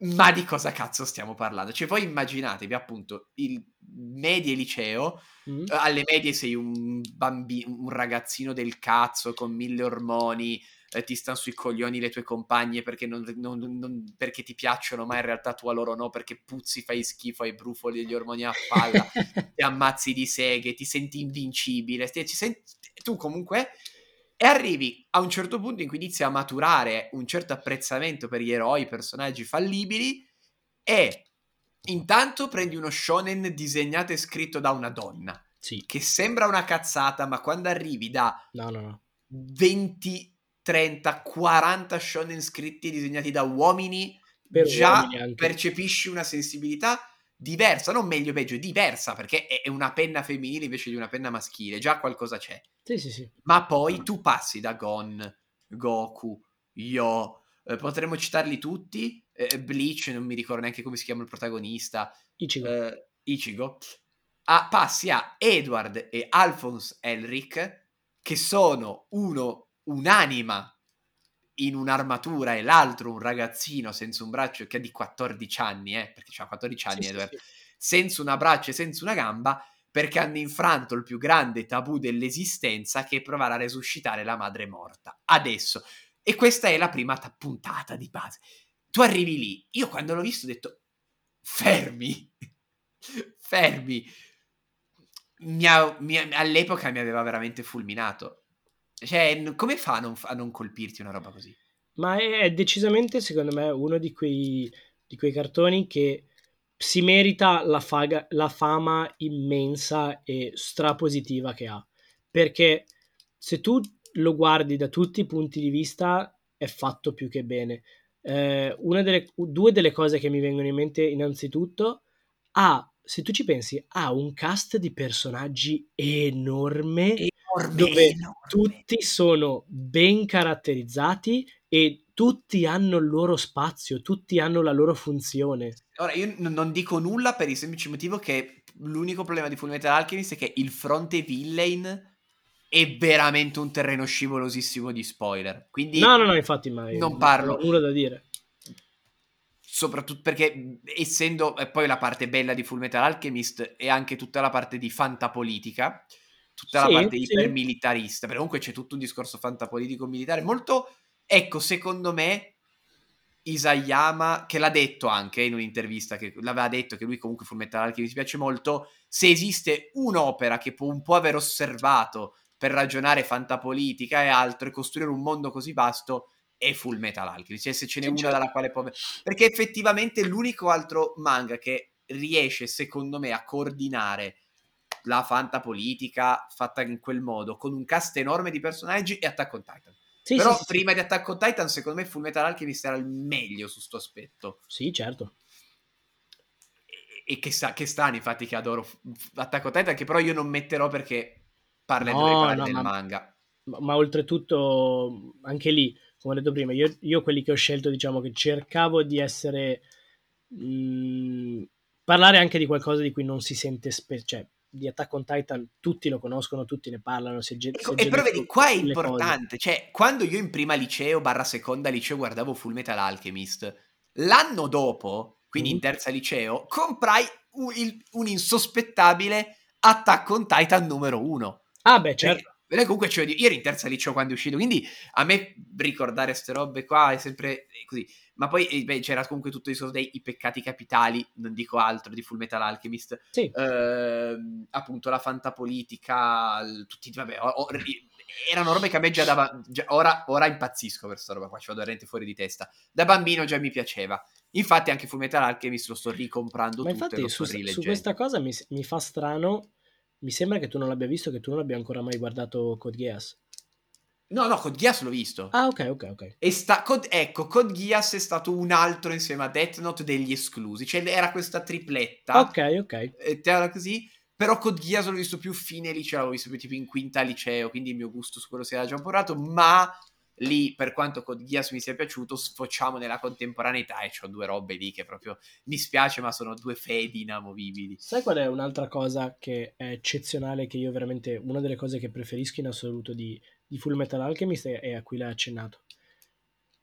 Ma di cosa cazzo stiamo parlando? Cioè, voi immaginatevi appunto il medie liceo, alle medie sei un ragazzino del cazzo con 1000 ormoni, ti stanno sui coglioni le tue compagne perché, non perché ti piacciono, ma in realtà tu a loro no, perché puzzi, fai schifo, hai brufoli, gli ormoni a palla, ti ammazzi di seghe, ti senti invincibile, tu comunque... E arrivi a un certo punto in cui inizi a maturare un certo apprezzamento per gli eroi, i personaggi fallibili, e intanto prendi uno shonen disegnato e scritto da una donna, sì, che sembra una cazzata, ma quando arrivi da 20, 30, 40 shonen scritti e disegnati da uomini, per già uomini percepisci una sensibilità diversa, non meglio peggio, diversa, perché è una penna femminile invece di una penna maschile, già qualcosa c'è. Sì. Ma poi tu passi da Gon, Goku, Yo, potremmo citarli tutti, Bleach, non mi ricordo neanche come si chiama il protagonista, Ichigo. Passi a Edward e Alphonse Elric, che sono uno un'anima in un'armatura e l'altro un ragazzino senza un braccio che ha di 14 anni, perché c'ha 14 anni Edward, senza una braccia e senza una gamba, perché hanno infranto il più grande tabù dell'esistenza, che è provare a resuscitare la madre morta. Adesso. E questa è la prima puntata di base. Tu arrivi lì. Io quando l'ho visto ho detto fermi. All'epoca mi aveva veramente fulminato. Cioè, come fa a non colpirti una roba così? Ma è decisamente, secondo me, uno di quei cartoni che si merita la fama immensa e strapositiva che ha. Perché se tu lo guardi da tutti i punti di vista, è fatto più che bene. Due delle cose che mi vengono in mente, innanzitutto, se tu ci pensi, ha un cast di personaggi enorme. Dove tutti sono ben caratterizzati e tutti hanno il loro spazio, tutti hanno la loro funzione. Ora, io non dico nulla per il semplice motivo che l'unico problema di Fullmetal Alchemist è che il fronte villain è veramente un terreno scivolosissimo di spoiler. Quindi no, infatti mai. Non parlo. Non ho nulla da dire. Soprattutto perché, essendo poi la parte bella di Fullmetal Alchemist è anche tutta la parte di fantapolitica, tutta la parte ipermilitarista, perché comunque c'è tutto un discorso fantapolitico militare molto, secondo me Isayama, che l'ha detto anche in un'intervista, che l'aveva detto che lui comunque Fullmetal Alchemist piace molto, se esiste un'opera che può un po' aver osservato per ragionare fantapolitica e altro e costruire un mondo così vasto è Fullmetal Alchemist, cioè se ce n'è una dalla quale può, perché effettivamente è l'unico altro manga che riesce secondo me a coordinare la fantapolitica fatta in quel modo con un cast enorme di personaggi è Attack on Titan. Però prima di Attack on Titan secondo me Fullmetal Alchemist era il meglio su sto aspetto. Sì, certo. E che strano infatti che adoro Attack on Titan, che però io non metterò perché parlerò del manga. Ma oltretutto anche lì, come ho detto prima, io quelli che ho scelto, diciamo che cercavo di essere parlare anche di qualcosa di cui non si sente cioè di Attack on Titan tutti lo conoscono, tutti ne parlano, e però vedi, qua è importante, cioè quando io in prima liceo /seconda liceo guardavo Fullmetal Alchemist, l'anno dopo, quindi in terza liceo, comprai un insospettabile Attack on Titan numero 1. Beh, certo. Perché comunque io ero in terza liceo quando è uscito, quindi a me ricordare queste robe qua è sempre così. Ma poi c'era comunque tutto il discorso dei peccati capitali, non dico altro, di Fullmetal Alchemist, appunto la fantapolitica, tutti erano robe che a me già ora impazzisco per sta roba qua, ci vado veramente fuori di testa. Da bambino già mi piaceva, infatti anche Fullmetal Alchemist lo sto ricomprando. Ma tutto, infatti, e lo sto rileggendo. Su questa cosa mi fa strano, mi sembra che tu non l'abbia visto, che tu non abbia ancora mai guardato Code Geass. No, Code Geass l'ho visto. Ok. Code Geass è stato un altro insieme a Death Note degli esclusi, cioè era questa tripletta. Ok. Era così, però Code Geass l'ho visto più fine liceo, l'avevo visto più tipo in quinta liceo, quindi il mio gusto su quello si era già un po' rato, ma lì, per quanto Code Geass mi sia piaciuto, sfociamo nella contemporaneità e c'ho due robe lì che proprio mi spiace, ma sono due fedi inamovibili. Sai qual è un'altra cosa che è eccezionale, che io veramente, una delle cose che preferisco in assoluto di Full Metal Alchemist, e a cui l'hai accennato,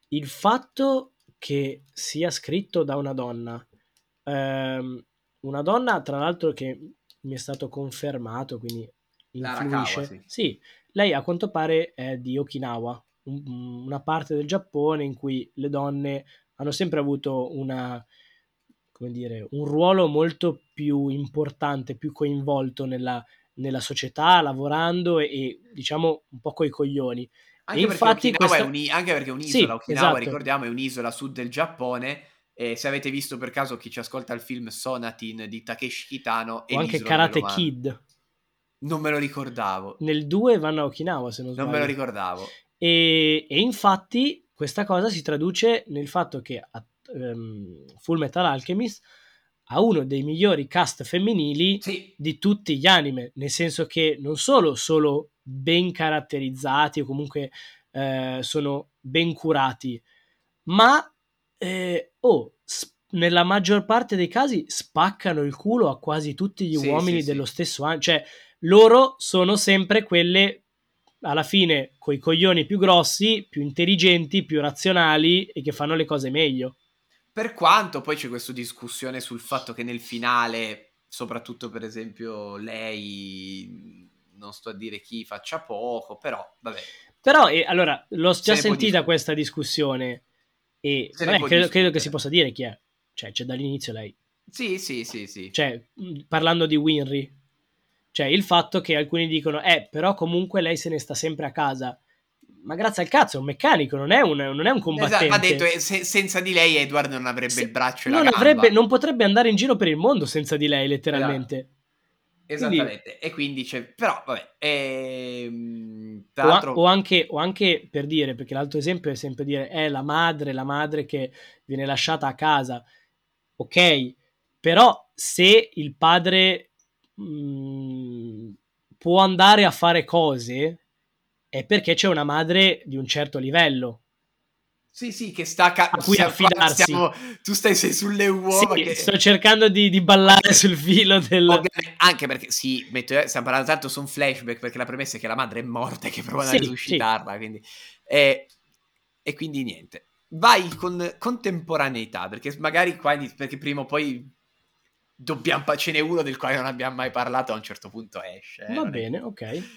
il fatto che sia scritto da una donna, una donna tra l'altro che mi è stato confermato, quindi influisce. Arakawa, sì. Sì, lei a quanto pare è di Okinawa, una parte del Giappone in cui le donne hanno sempre avuto una, come dire, un ruolo molto più importante, più coinvolto nella società, lavorando e diciamo un po' coi coglioni. Anche perché Okinawa questa... anche perché è un'isola, sì, Okinawa, esatto. Ricordiamo, è un'isola a sud del Giappone. Se avete visto per caso, chi ci ascolta il film Sonatin di Takeshi Kitano, e anche Karate Kid, non me lo ricordavo, nel 2 vanno a Okinawa, se non sbaglio. Non me lo ricordavo. E infatti questa cosa si traduce nel fatto che Full Metal Alchemist ha uno dei migliori cast femminili, sì, di tutti gli anime, nel senso che non solo ben caratterizzati o comunque sono ben curati, ma nella maggior parte dei casi spaccano il culo a quasi tutti gli uomini dello stesso anno, cioè loro sono sempre quelle alla fine coi coglioni più grossi, più intelligenti, più razionali e che fanno le cose meglio. Per quanto poi c'è questa discussione sul fatto che nel finale, soprattutto per esempio lei, non sto a dire chi, faccia poco, però vabbè. Però allora, l'ho già sentita questa discussione e vabbè, credo che si possa dire chi è, cioè c'è dall'inizio lei. Sì. Cioè, parlando di Winry, cioè il fatto che alcuni dicono però comunque lei se ne sta sempre a casa, ma grazie al cazzo è un meccanico, non è un combattente. Esatto, ha detto senza di lei Edward non avrebbe il braccio e la gamba. Non potrebbe andare in giro per il mondo senza di lei, letteralmente. Esatto. Esattamente, e quindi c'è, però vabbè, o anche per dire, perché l'altro esempio è sempre dire è la madre che viene lasciata a casa, ok, però se il padre può andare a fare cose è perché c'è una madre di un certo livello. Sì, che sta a cui affidarsi. Sei sulle uova. Sì, che... sto cercando di ballare sul filo del... Ovviamente, anche perché stiamo parlando tanto su un flashback, perché la premessa è che la madre è morta e che provano a risuscitarla. Sì. Quindi, e quindi niente. Vai con contemporaneità, perché magari qua, perché prima o poi ce n'è uno del quale non abbiamo mai parlato, a un certo punto esce. Va bene, ok.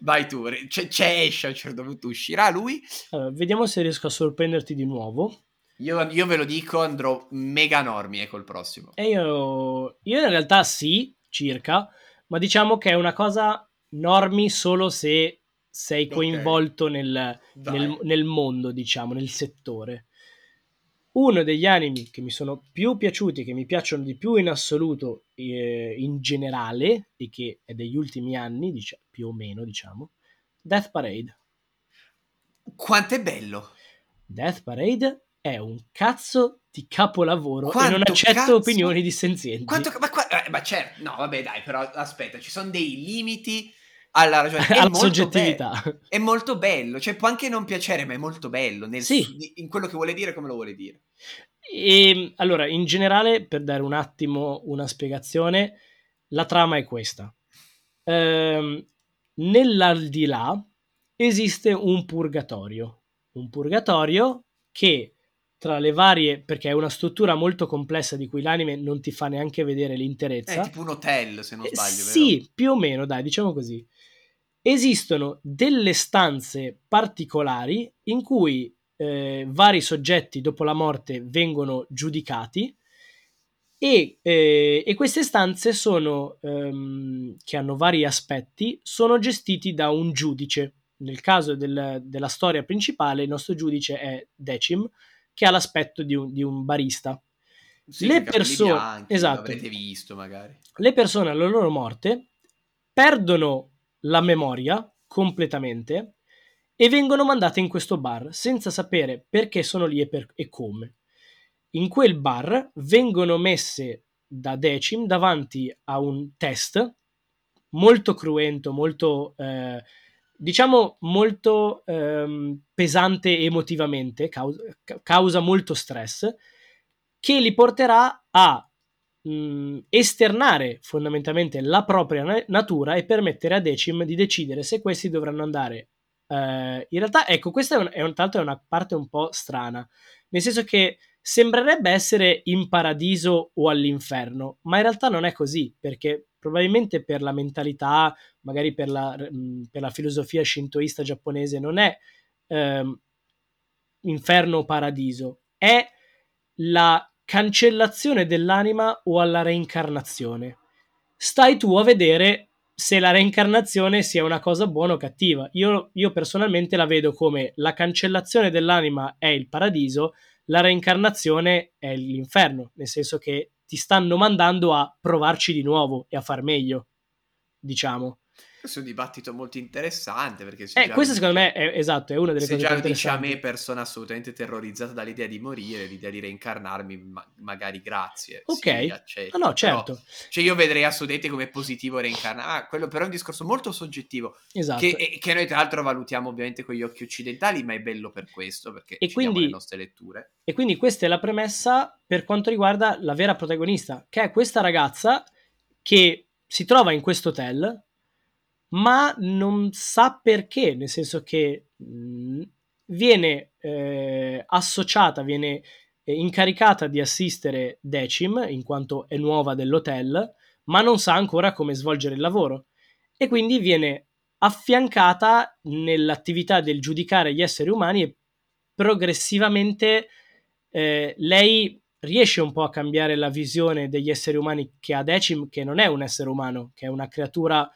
Vai tu, c'è esce a un certo punto, uscirà lui. Allora, vediamo se riesco a sorprenderti di nuovo. Io ve lo dico, andrò mega normie col prossimo. E io in realtà sì, circa, ma diciamo che è una cosa normi solo se sei coinvolto nel mondo, diciamo, nel settore. Uno degli anime che mi sono più piaciuti, che mi piacciono di più in assoluto in generale, e che è degli ultimi anni, più o meno, diciamo, Death Parade. Quanto è bello! Death Parade è un cazzo di capolavoro. Quanto, e non accetto opinioni dissenzienti. Ma certo, no vabbè dai, però aspetta, ci sono dei limiti alla ragione, alla soggettività. È molto bello, cioè può anche non piacere, ma è molto bello in quello che vuole dire, come lo vuole dire. E allora, in generale, per dare un attimo una spiegazione, la trama è questa: nell'aldilà esiste un purgatorio che, tra le varie, perché è una struttura molto complessa di cui l'anime non ti fa neanche vedere l'interezza, è tipo un hotel, se non sbaglio, sì, più o meno, dai, diciamo così. Esistono delle stanze particolari in cui vari soggetti dopo la morte vengono giudicati, e queste stanze sono che hanno vari aspetti, sono gestiti da un giudice. Nel caso della storia principale, il nostro giudice è Decim, che ha l'aspetto di un barista. Sì, le persone, bianchi, esatto, l'avrete visto magari. Le persone alla loro morte perdono la memoria completamente e vengono mandate in questo bar senza sapere perché sono lì e come. In quel bar vengono messe da Decim davanti a un test molto cruento, molto diciamo molto pesante emotivamente, causa molto stress, che li porterà a esternare fondamentalmente la propria natura e permettere a Decim di decidere se questi dovranno andare. In realtà, ecco, questa è una parte un po' strana, nel senso che sembrerebbe essere in paradiso o all'inferno, ma in realtà non è così, perché probabilmente per la mentalità, magari per la filosofia shintoista giapponese, non è inferno o paradiso, è la cancellazione dell'anima o alla reincarnazione. Stai tu a vedere se la reincarnazione sia una cosa buona o cattiva. Io personalmente la vedo come la cancellazione dell'anima è il paradiso, la reincarnazione è l'inferno, nel senso che ti stanno mandando a provarci di nuovo e a far meglio, diciamo. Questo è un dibattito molto interessante, perché questo secondo me è una delle cose più interessanti. Se già dice a me, persona assolutamente terrorizzata dall'idea di morire, l'idea di reincarnarmi, magari grazie. Ok, sì, no, certo. Però, io vedrei assolutamente come positivo reincarnare. Quello però è un discorso molto soggettivo, esatto. che noi tra l'altro valutiamo ovviamente con gli occhi occidentali, ma è bello per questo, perché ci diamo le nostre letture. E quindi questa è la premessa per quanto riguarda la vera protagonista, che è questa ragazza che si trova in questo hotel, ma non sa perché, nel senso che viene associata, viene incaricata di assistere Decim, in quanto è nuova dell'hotel, ma non sa ancora come svolgere il lavoro, e quindi viene affiancata nell'attività del giudicare gli esseri umani, e progressivamente lei riesce un po' a cambiare la visione degli esseri umani che ha Decim, che non è un essere umano, che è una creatura.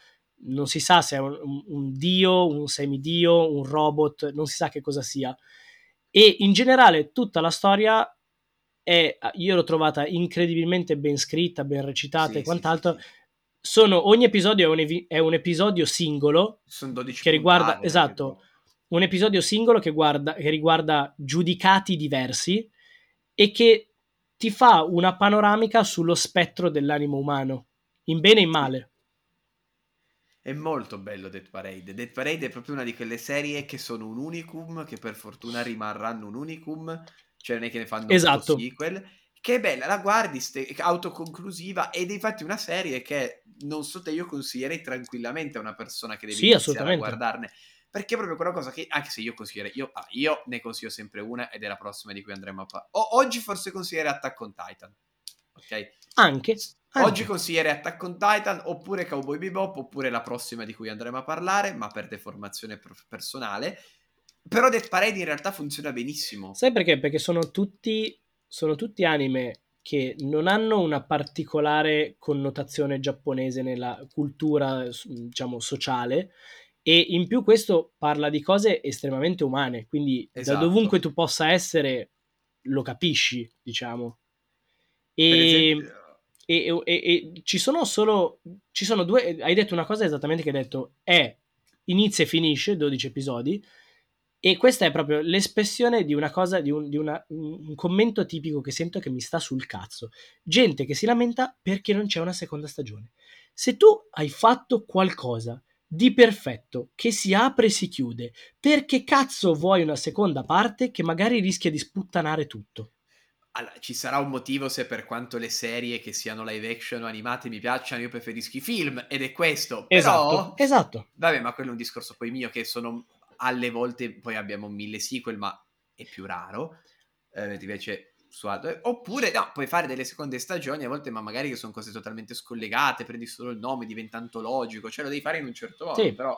Non si sa se è un dio, un semidio, un robot, non si sa che cosa sia. E in generale tutta la storia io l'ho trovata incredibilmente ben scritta, ben recitata, sì, e quant'altro. Sì. Ogni episodio è un episodio singolo. Sono 12 che riguarda, esatto, un episodio singolo che riguarda giudicati diversi e che ti fa una panoramica sullo spettro dell'animo umano, in bene e in male. È molto bello Death Parade. Death Parade è proprio una di quelle serie che sono un unicum, che per fortuna rimarranno un unicum, cioè non è che ne fanno un sequel, che è bella, la guardi, autoconclusiva, ed è infatti una serie che, non so te, io consiglierei tranquillamente a una persona che deve iniziare a guardarne, perché è proprio quella cosa che, anche se io consiglierei, io ne consiglio sempre una, ed è la prossima di cui andremo a parlare. Oggi forse consiglierei Attack on Titan, ok? Anche. Oggi consiglierei Attack on Titan, oppure Cowboy Bebop, oppure la prossima di cui andremo a parlare, ma per deformazione personale. Però Death Parade in realtà funziona benissimo. Sai perché? Perché sono tutti anime che non hanno una particolare connotazione giapponese nella cultura, diciamo, sociale, e in più questo parla di cose estremamente umane, quindi da dovunque tu possa essere lo capisci, diciamo. E ci sono due, hai detto una cosa esattamente che hai detto, è inizia e finisce 12 episodi, e questa è proprio l'espressione di una cosa, un commento tipico che sento, che mi sta sul cazzo: gente che si lamenta perché non c'è una seconda stagione. Se tu hai fatto qualcosa di perfetto, che si apre e si chiude, perché cazzo vuoi una seconda parte che magari rischia di sputtanare tutto? Allora, ci sarà un motivo se, per quanto le serie che siano live action o animate mi piacciono, io preferisco i film, ed è questo. Però, esatto. Vabbè, ma quello è un discorso poi mio, che sono alle volte, poi abbiamo 1000 sequel, ma è più raro, invece su altro. Oppure no, puoi fare delle seconde stagioni a volte, ma magari che sono cose totalmente scollegate, prendi solo il nome, diventa antologico, cioè lo devi fare in un certo modo, sì. Però...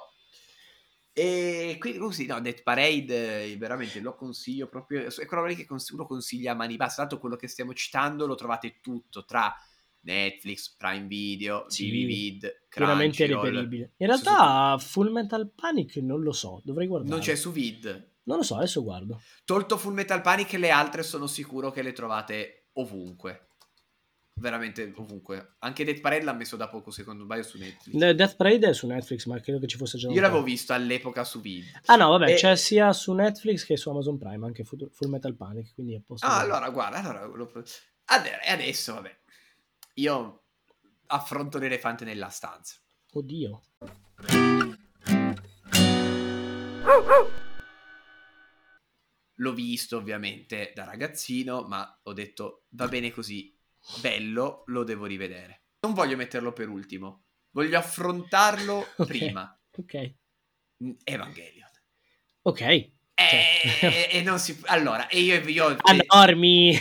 E quindi così, no, Death Parade veramente lo consiglio proprio, è quello che uno consiglia a mani basse. Tanto quello che stiamo citando lo trovate tutto tra Netflix, Prime Video, sì, DVVid, veramente reperibile. In realtà Full Metal Panic non lo so, dovrei guardare. Non c'è su Vid? Non lo so, adesso guardo. Tolto Full Metal Panic, le altre sono sicuro che le trovate ovunque, veramente ovunque. Anche Death Parade l'ha messo da poco, secondo me, su Netflix. Death Parade è su Netflix, ma credo che ci fosse già. Io l'avevo visto all'epoca su Vid. Ah no, vabbè, c'è sia su Netflix che su Amazon Prime, anche Full Metal Panic, quindi è posto. Ah, allora guarda, adesso vabbè, io affronto l'elefante nella stanza. Oddio. L'ho visto ovviamente da ragazzino, ma ho detto va bene così, bello, lo devo rivedere. Non voglio metterlo per ultimo, voglio affrontarlo prima. Ok. Evangelion. Ok. E non si può. Allora, e io Anormi.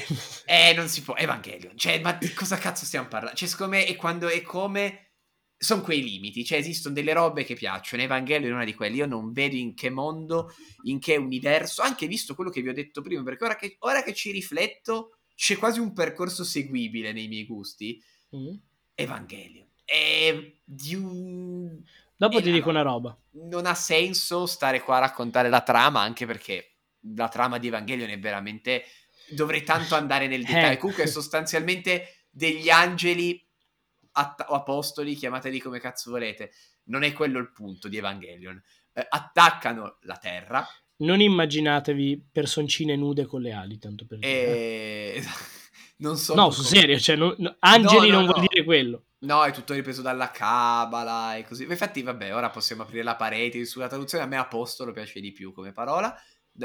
Non si può. Evangelion. Cioè, ma di cosa cazzo stiamo parlando? Cioè, secondo me, e quando e come sono quei limiti, cioè esistono delle robe che piacciono, Evangelion è una di quelle, io non vedo in che mondo, in che universo, anche visto quello che vi ho detto prima, perché ora che ci rifletto c'è quasi un percorso seguibile nei miei gusti, Evangelion è di un... Dopo ti dico una roba. Non ha senso stare qua a raccontare la trama, anche perché la trama di Evangelion è veramente... Dovrei tanto andare nel dettaglio, comunque è sostanzialmente degli angeli... apostoli, chiamateli come cazzo volete, non è quello il punto di Evangelion. Attaccano la terra, non immaginatevi personcine nude con le ali, tanto per dire. Non so, no, sul serio, cioè, angeli no, vuol dire quello, no, è tutto ripreso dalla cabala e così. Infatti vabbè, ora possiamo aprire la parete sulla traduzione. A me apostolo piace di più come parola,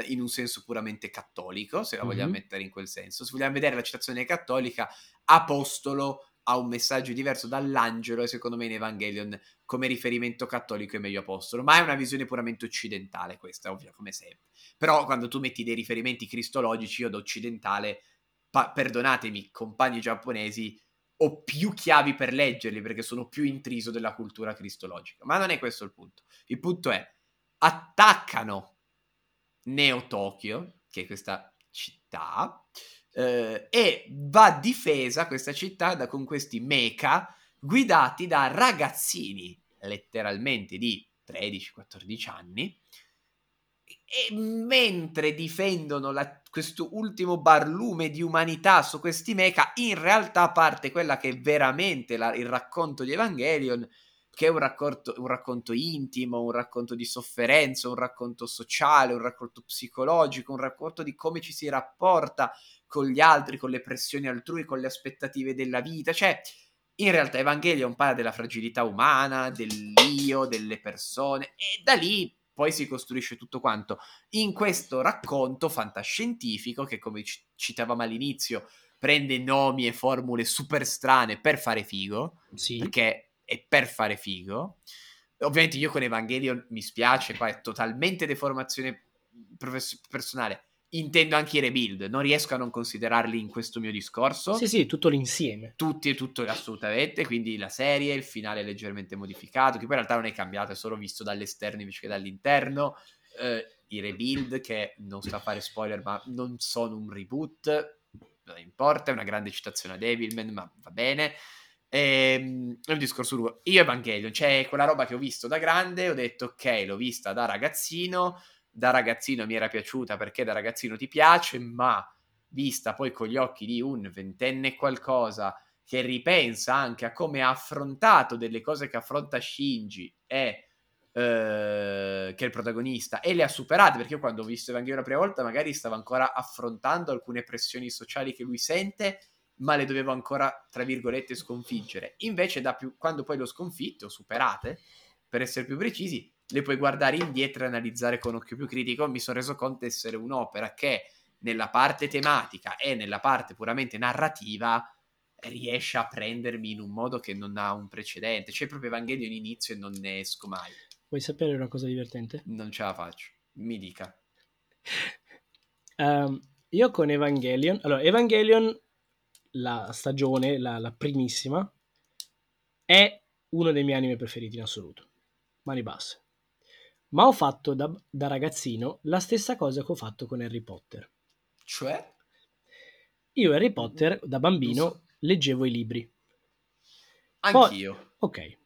in un senso puramente cattolico, se la vogliamo mettere in quel senso. Se vogliamo vedere la citazione cattolica, apostolo ha un messaggio diverso dall'angelo, e secondo me in Evangelion come riferimento cattolico è meglio apostolo, ma è una visione puramente occidentale questa, ovvio, come sempre. Però quando tu metti dei riferimenti cristologici, io da occidentale, perdonatemi compagni giapponesi, ho più chiavi per leggerli perché sono più intriso della cultura cristologica, ma non è questo il punto. Il punto è, attaccano Neo Tokyo, che è questa città, e va difesa questa città con questi mecha guidati da ragazzini letteralmente di 13-14 anni, e mentre difendono questo ultimo barlume di umanità su questi mecha, in realtà, a parte quella che è veramente il racconto di Evangelion, che è un racconto intimo, un racconto di sofferenza, un racconto sociale, un racconto psicologico, un racconto di come ci si rapporta con gli altri, con le pressioni altrui, con le aspettative della vita. Cioè, in realtà Evangelion parla della fragilità umana, dell'io, delle persone, e da lì poi si costruisce tutto quanto in questo racconto fantascientifico che, come citavamo all'inizio, prende nomi e formule super strane per fare figo, sì, perché è per fare figo. Ovviamente io con Evangelion, mi spiace, qua è totalmente deformazione personale, intendo anche i rebuild, non riesco a non considerarli in questo mio discorso. Sì, sì, tutto l'insieme. Tutti e tutto, assolutamente, quindi la serie, il finale leggermente modificato, che poi in realtà non è cambiato, è solo visto dall'esterno invece che dall'interno, i rebuild, che non sta a fare spoiler, ma non sono un reboot, non importa, è una grande citazione a Devilman, ma va bene. È un discorso lungo. Io Evangelion, cioè quella roba che ho visto da grande, ho detto ok, l'ho vista da ragazzino, mi era piaciuta perché da ragazzino ti piace, ma vista poi con gli occhi di un ventenne qualcosa che ripensa anche a come ha affrontato delle cose che affronta Shinji e che è il protagonista, e le ha superate, perché io quando ho visto Evangelion la prima volta magari stavo ancora affrontando alcune pressioni sociali che lui sente, ma le dovevo ancora, tra virgolette, sconfiggere. Invece quando poi l'ho sconfitto, superate, per essere più precisi, le puoi guardare indietro e analizzare con occhio più critico. Mi sono reso conto di essere un'opera che nella parte tematica e nella parte puramente narrativa riesce a prendermi in un modo che non ha un precedente. C'è proprio Evangelion inizio e non ne esco mai. Vuoi sapere una cosa divertente? Non ce la faccio, mi dica. Io con Evangelion, allora Evangelion la stagione, la primissima, è uno dei miei anime preferiti in assoluto, mani basse. Ma ho fatto da ragazzino la stessa cosa che ho fatto con Harry Potter. Cioè? Io Harry Potter da bambino leggevo i libri. Anch'io. Ok.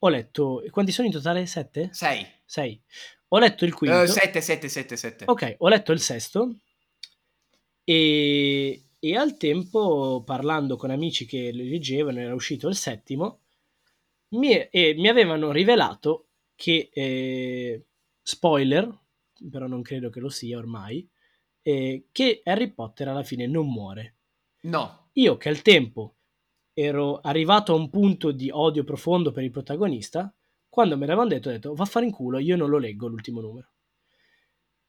Ho letto... Quanti sono in totale? 7? 6. Ho letto il quinto. 7. Ok, ho letto il sesto. E al tempo, parlando con amici che li leggevano, era uscito il settimo, mi avevano rivelato che spoiler, però non credo che lo sia ormai, che Harry Potter alla fine non muore. No. Io che al tempo ero arrivato a un punto di odio profondo per il protagonista, quando me l'avevano detto, ho detto, va a fare in culo, io non lo leggo l'ultimo numero.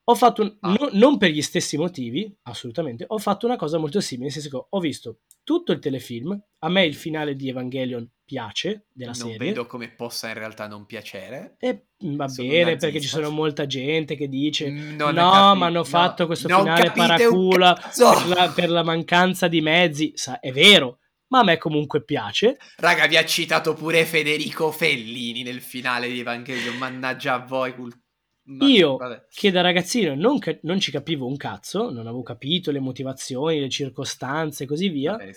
Ho fatto non per gli stessi motivi, assolutamente, ho fatto una cosa molto simile, nel senso che ho visto tutto il telefilm, a me il finale di Evangelion piace, della serie. Non vedo come possa in realtà non piacere. E va bene, perché ci sono molta gente che dice ma hanno fatto questo finale paracula per la mancanza di mezzi. È vero, ma a me comunque piace. Raga, vi ha citato pure Federico Fellini nel finale di Evangelion, mannaggia a voi. Che da ragazzino non ci capivo un cazzo, non avevo capito le motivazioni, le circostanze e così via, vabbè,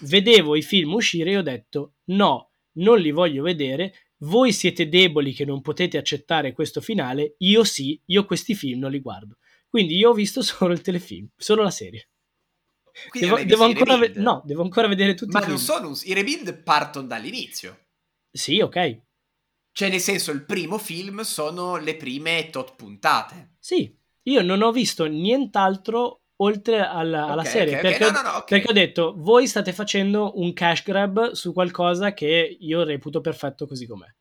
vedevo i film uscire e ho detto no, non li voglio vedere, voi siete deboli che non potete accettare questo finale, io questi film non li guardo, quindi io ho visto solo il telefilm, solo la serie. Devo ancora vedere tutti i film. I rebuild partono dall'inizio. Sì, ok. Cioè, nel senso, il primo film sono le prime tot puntate. Sì, io non ho visto nient'altro oltre alla serie. Perché ho detto, voi state facendo un cash grab su qualcosa che io reputo perfetto così com'è.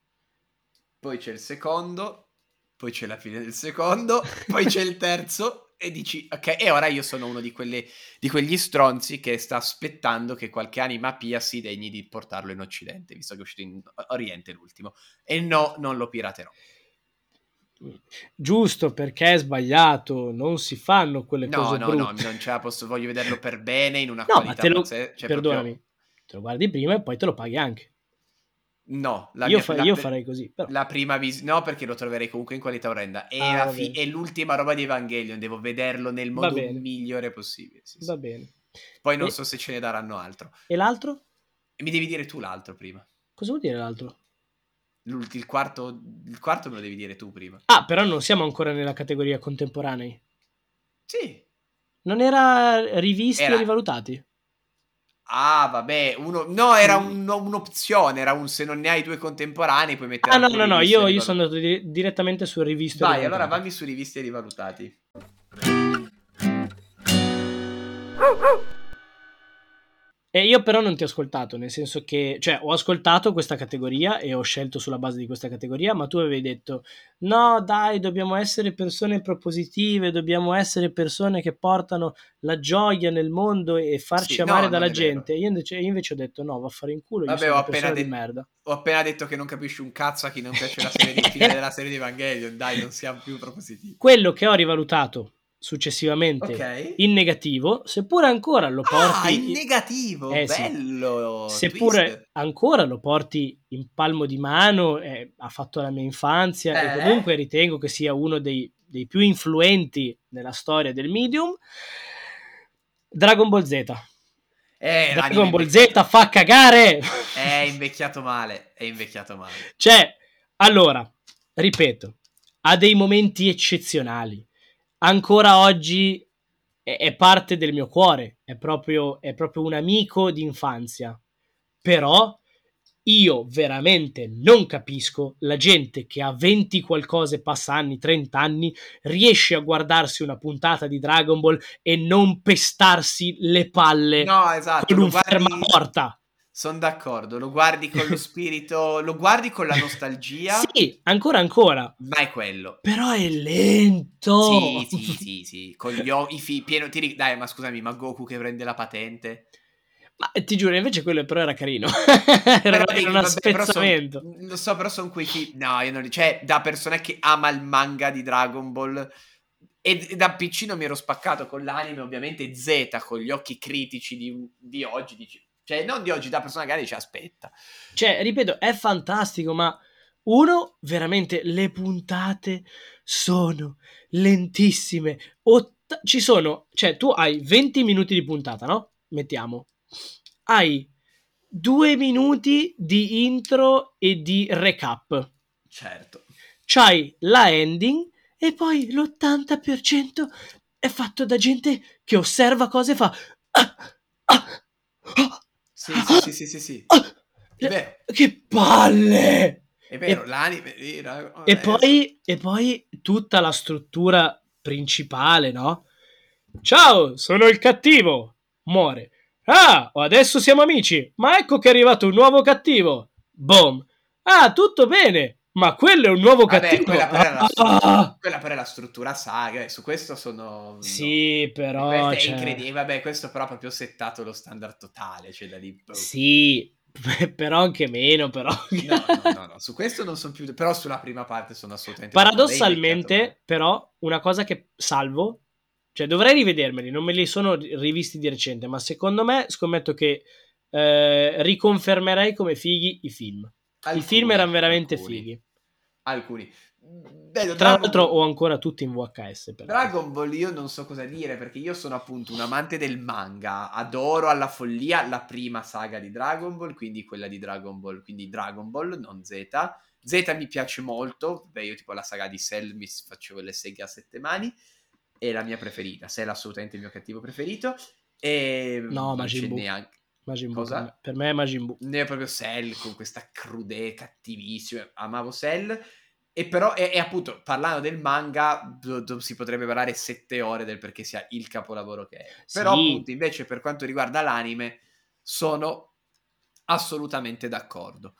Poi c'è il secondo, poi c'è la fine del secondo, poi c'è il terzo. E dici, ok, e ora io sono uno di quegli stronzi che sta aspettando che qualche anima pia si degni di portarlo in Occidente, visto che è uscito in Oriente l'ultimo. E no, non lo piraterò. Giusto, perché è sbagliato, non si fanno quelle cose brutte. No, non ce la posso, voglio vederlo per bene, in una qualità... perdonami, te lo guardi prima e poi te lo paghi anche. No, io farei così però. La prima no, perché lo troverei comunque in qualità orrenda. E è l'ultima roba di Evangelion, devo vederlo nel modo migliore possibile. Sì, va bene. Poi non so se ce ne daranno altro. E l'altro? Mi devi dire tu l'altro prima. Cosa vuol dire l'altro? Il quarto me lo devi dire tu prima. Ah, però non siamo ancora nella categoria contemporanei. Sì. Non era rivisti e rivalutati? Ah, vabbè, un'opzione, era un se non ne hai due contemporanei puoi mettere... io sono andato direttamente sul rivisto. Vai, allora vammi su rivisti e rivalutati. E io però non ti ho ascoltato, nel senso che... Cioè, ho ascoltato questa categoria e ho scelto sulla base di questa categoria, ma tu avevi detto, no, dai, dobbiamo essere persone propositive, dobbiamo essere persone che portano la gioia nel mondo e farci amare dalla gente. Io invece ho detto, no, va a fare in culo, io sono una persona di merda. Ho appena detto che non capisci un cazzo a chi non piace la serie di fine della serie di Evangelion, dai, non siamo più propositivi. Quello che ho rivalutato successivamente in negativo, seppure ancora lo porti in negativo, bello, seppure ancora lo porti in palmo di mano, ha fatto la mia infanzia e comunque ritengo che sia uno dei più influenti nella storia del medium. Dragon Ball Z Dragon Ball Z fa cagare, è invecchiato male, cioè, allora, ripeto, ha dei momenti eccezionali. Ancora oggi è parte del mio cuore, è proprio un amico d'infanzia, però io veramente non capisco la gente che a 20 qualcosa passa anni, 30 anni, riesce a guardarsi una puntata di Dragon Ball e non pestarsi le palle con un fermaporta. Sono d'accordo, lo guardi con lo spirito, lo guardi con la nostalgia. Sì, ancora. Ma è quello. Però è lento. Sì. Con gli occhi pieno. Dai, ma scusami, ma Goku che prende la patente? Ma ti giuro, invece quello però era carino. era uno spezzamento. Lo so, però sono quei film... No, io non... Cioè, da persona che ama il manga di Dragon Ball... E da piccino mi ero spaccato con l'anime, ovviamente Z, con gli occhi critici di oggi, dici... Cioè, non di oggi, da persona che ci aspetta. Cioè, ripeto, è fantastico, ma uno, veramente, le puntate sono lentissime. Ci sono... Cioè, tu hai 20 minuti di puntata, no? Mettiamo. Hai 2 minuti di intro e di recap. Certo. C'hai la ending e poi l'80% è fatto da gente che osserva cose e fa... Sì. Che palle! È vero, l'anime... E poi tutta la struttura principale, no? Ciao, sono il cattivo! Muore. Ah, adesso siamo amici, ma ecco che è arrivato un nuovo cattivo. Boom. Ah, tutto bene, ma quello è un nuovo cattivo. Quella però è la struttura saga, su questo sono... Sì, però... È incredibile, vabbè, questo però ha proprio settato lo standard totale, cioè da lì... Sì... però anche meno, però no, su questo non sono più, però sulla prima parte sono assolutamente paradossalmente, però una cosa che salvo, cioè dovrei rivedermeli, non me li sono rivisti di recente, ma secondo me scommetto che riconfermerei come fighi i film. I film erano veramente fighi alcuni. Beh, tra l'altro ho ancora tutti in VHS. Dragon Ball io non so cosa dire, perché io sono appunto un amante del manga, adoro alla follia la prima saga di Dragon Ball, quindi quella di Dragon Ball, quindi Dragon Ball, non Z mi piace molto. Beh, io tipo la saga di Cell mi facevo le seghe a sette mani, è la mia preferita. Cell assolutamente il mio cattivo preferito. E no, Majin Buu neanche. Majin Buu per me è Majin Buu, ne è proprio Cell con questa crudezza cattivissima, amavo Cell. E però, e appunto, parlando del manga, si potrebbe parlare 7 ore del perché sia il capolavoro che è. Sì. Però appunto, invece, per quanto riguarda l'anime, sono assolutamente d'accordo.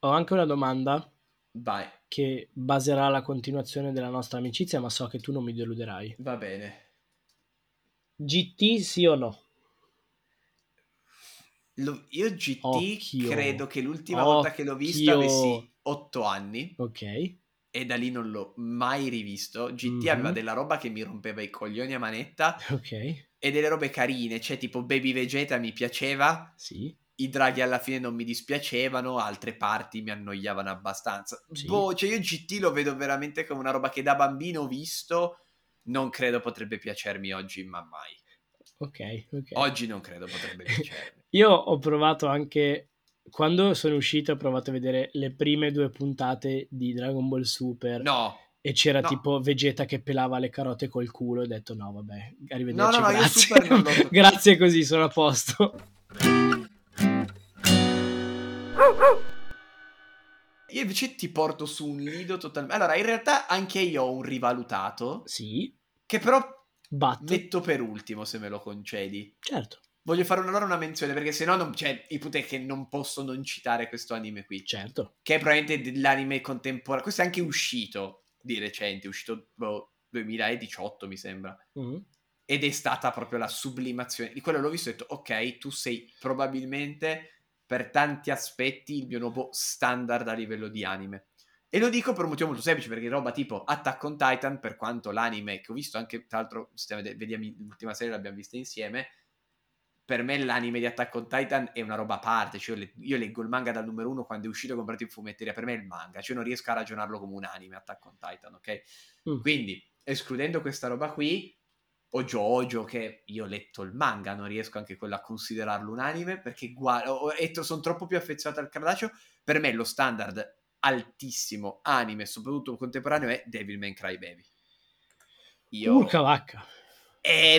Ho anche una domanda. Vai. Che baserà la continuazione della nostra amicizia, ma so che tu non mi deluderai. Va bene. GT sì o no? Io GT credo che l'ultima volta che l'ho visto avessi 8 anni. Ok. E da lì non l'ho mai rivisto. GT aveva della roba che mi rompeva i coglioni a manetta. Ok. E delle robe carine, cioè tipo Baby Vegeta mi piaceva. Sì. I draghi alla fine non mi dispiacevano, altre parti mi annoiavano abbastanza. Sì. Boh, cioè io GT lo vedo veramente come una roba che da bambino ho visto, non credo potrebbe piacermi oggi, ma mai. Ok. Oggi non credo potrebbe piacermi. Io ho provato anche... Quando sono uscito ho provato a vedere le prime 2 puntate di Dragon Ball Super. No. E c'era tipo Vegeta che pelava le carote col culo. Ho detto no, vabbè, arrivederci, no, grazie. Io Super non lo... Grazie, così sono a posto. Io invece ti porto su un lido totalmente... Allora, in realtà anche io ho un rivalutato. Sì. Che però metto per ultimo, se me lo concedi. Certo. Voglio fare allora una menzione, perché sennò non, cioè, ipoteche non posso non citare questo anime qui. Certo. Che è probabilmente l'anime contemporaneo. Questo è anche uscito di recente, è uscito 2018 mi sembra. Mm. Ed è stata proprio la sublimazione. Di quello l'ho visto e ho detto, ok, tu sei probabilmente per tanti aspetti il mio nuovo standard a livello di anime. E lo dico per un motivo molto semplice, perché roba tipo Attack on Titan, per quanto l'anime che ho visto anche, tra l'altro, vediamo l'ultima serie l'abbiamo vista insieme... Per me l'anime di Attack on Titan è una roba a parte, cioè io leggo il manga dal numero 1 quando è uscito e ho comprato in fumetteria, per me è il manga, cioè non riesco a ragionarlo come un anime Attack on Titan, ok? Mm. Quindi, escludendo questa roba qui, o JoJo, che io ho letto il manga, non riesco anche quello a considerarlo un anime, perché sono troppo più affezionato al cartaceo. Per me lo standard altissimo anime, soprattutto contemporaneo, è Devilman Crybaby. Urca vacca!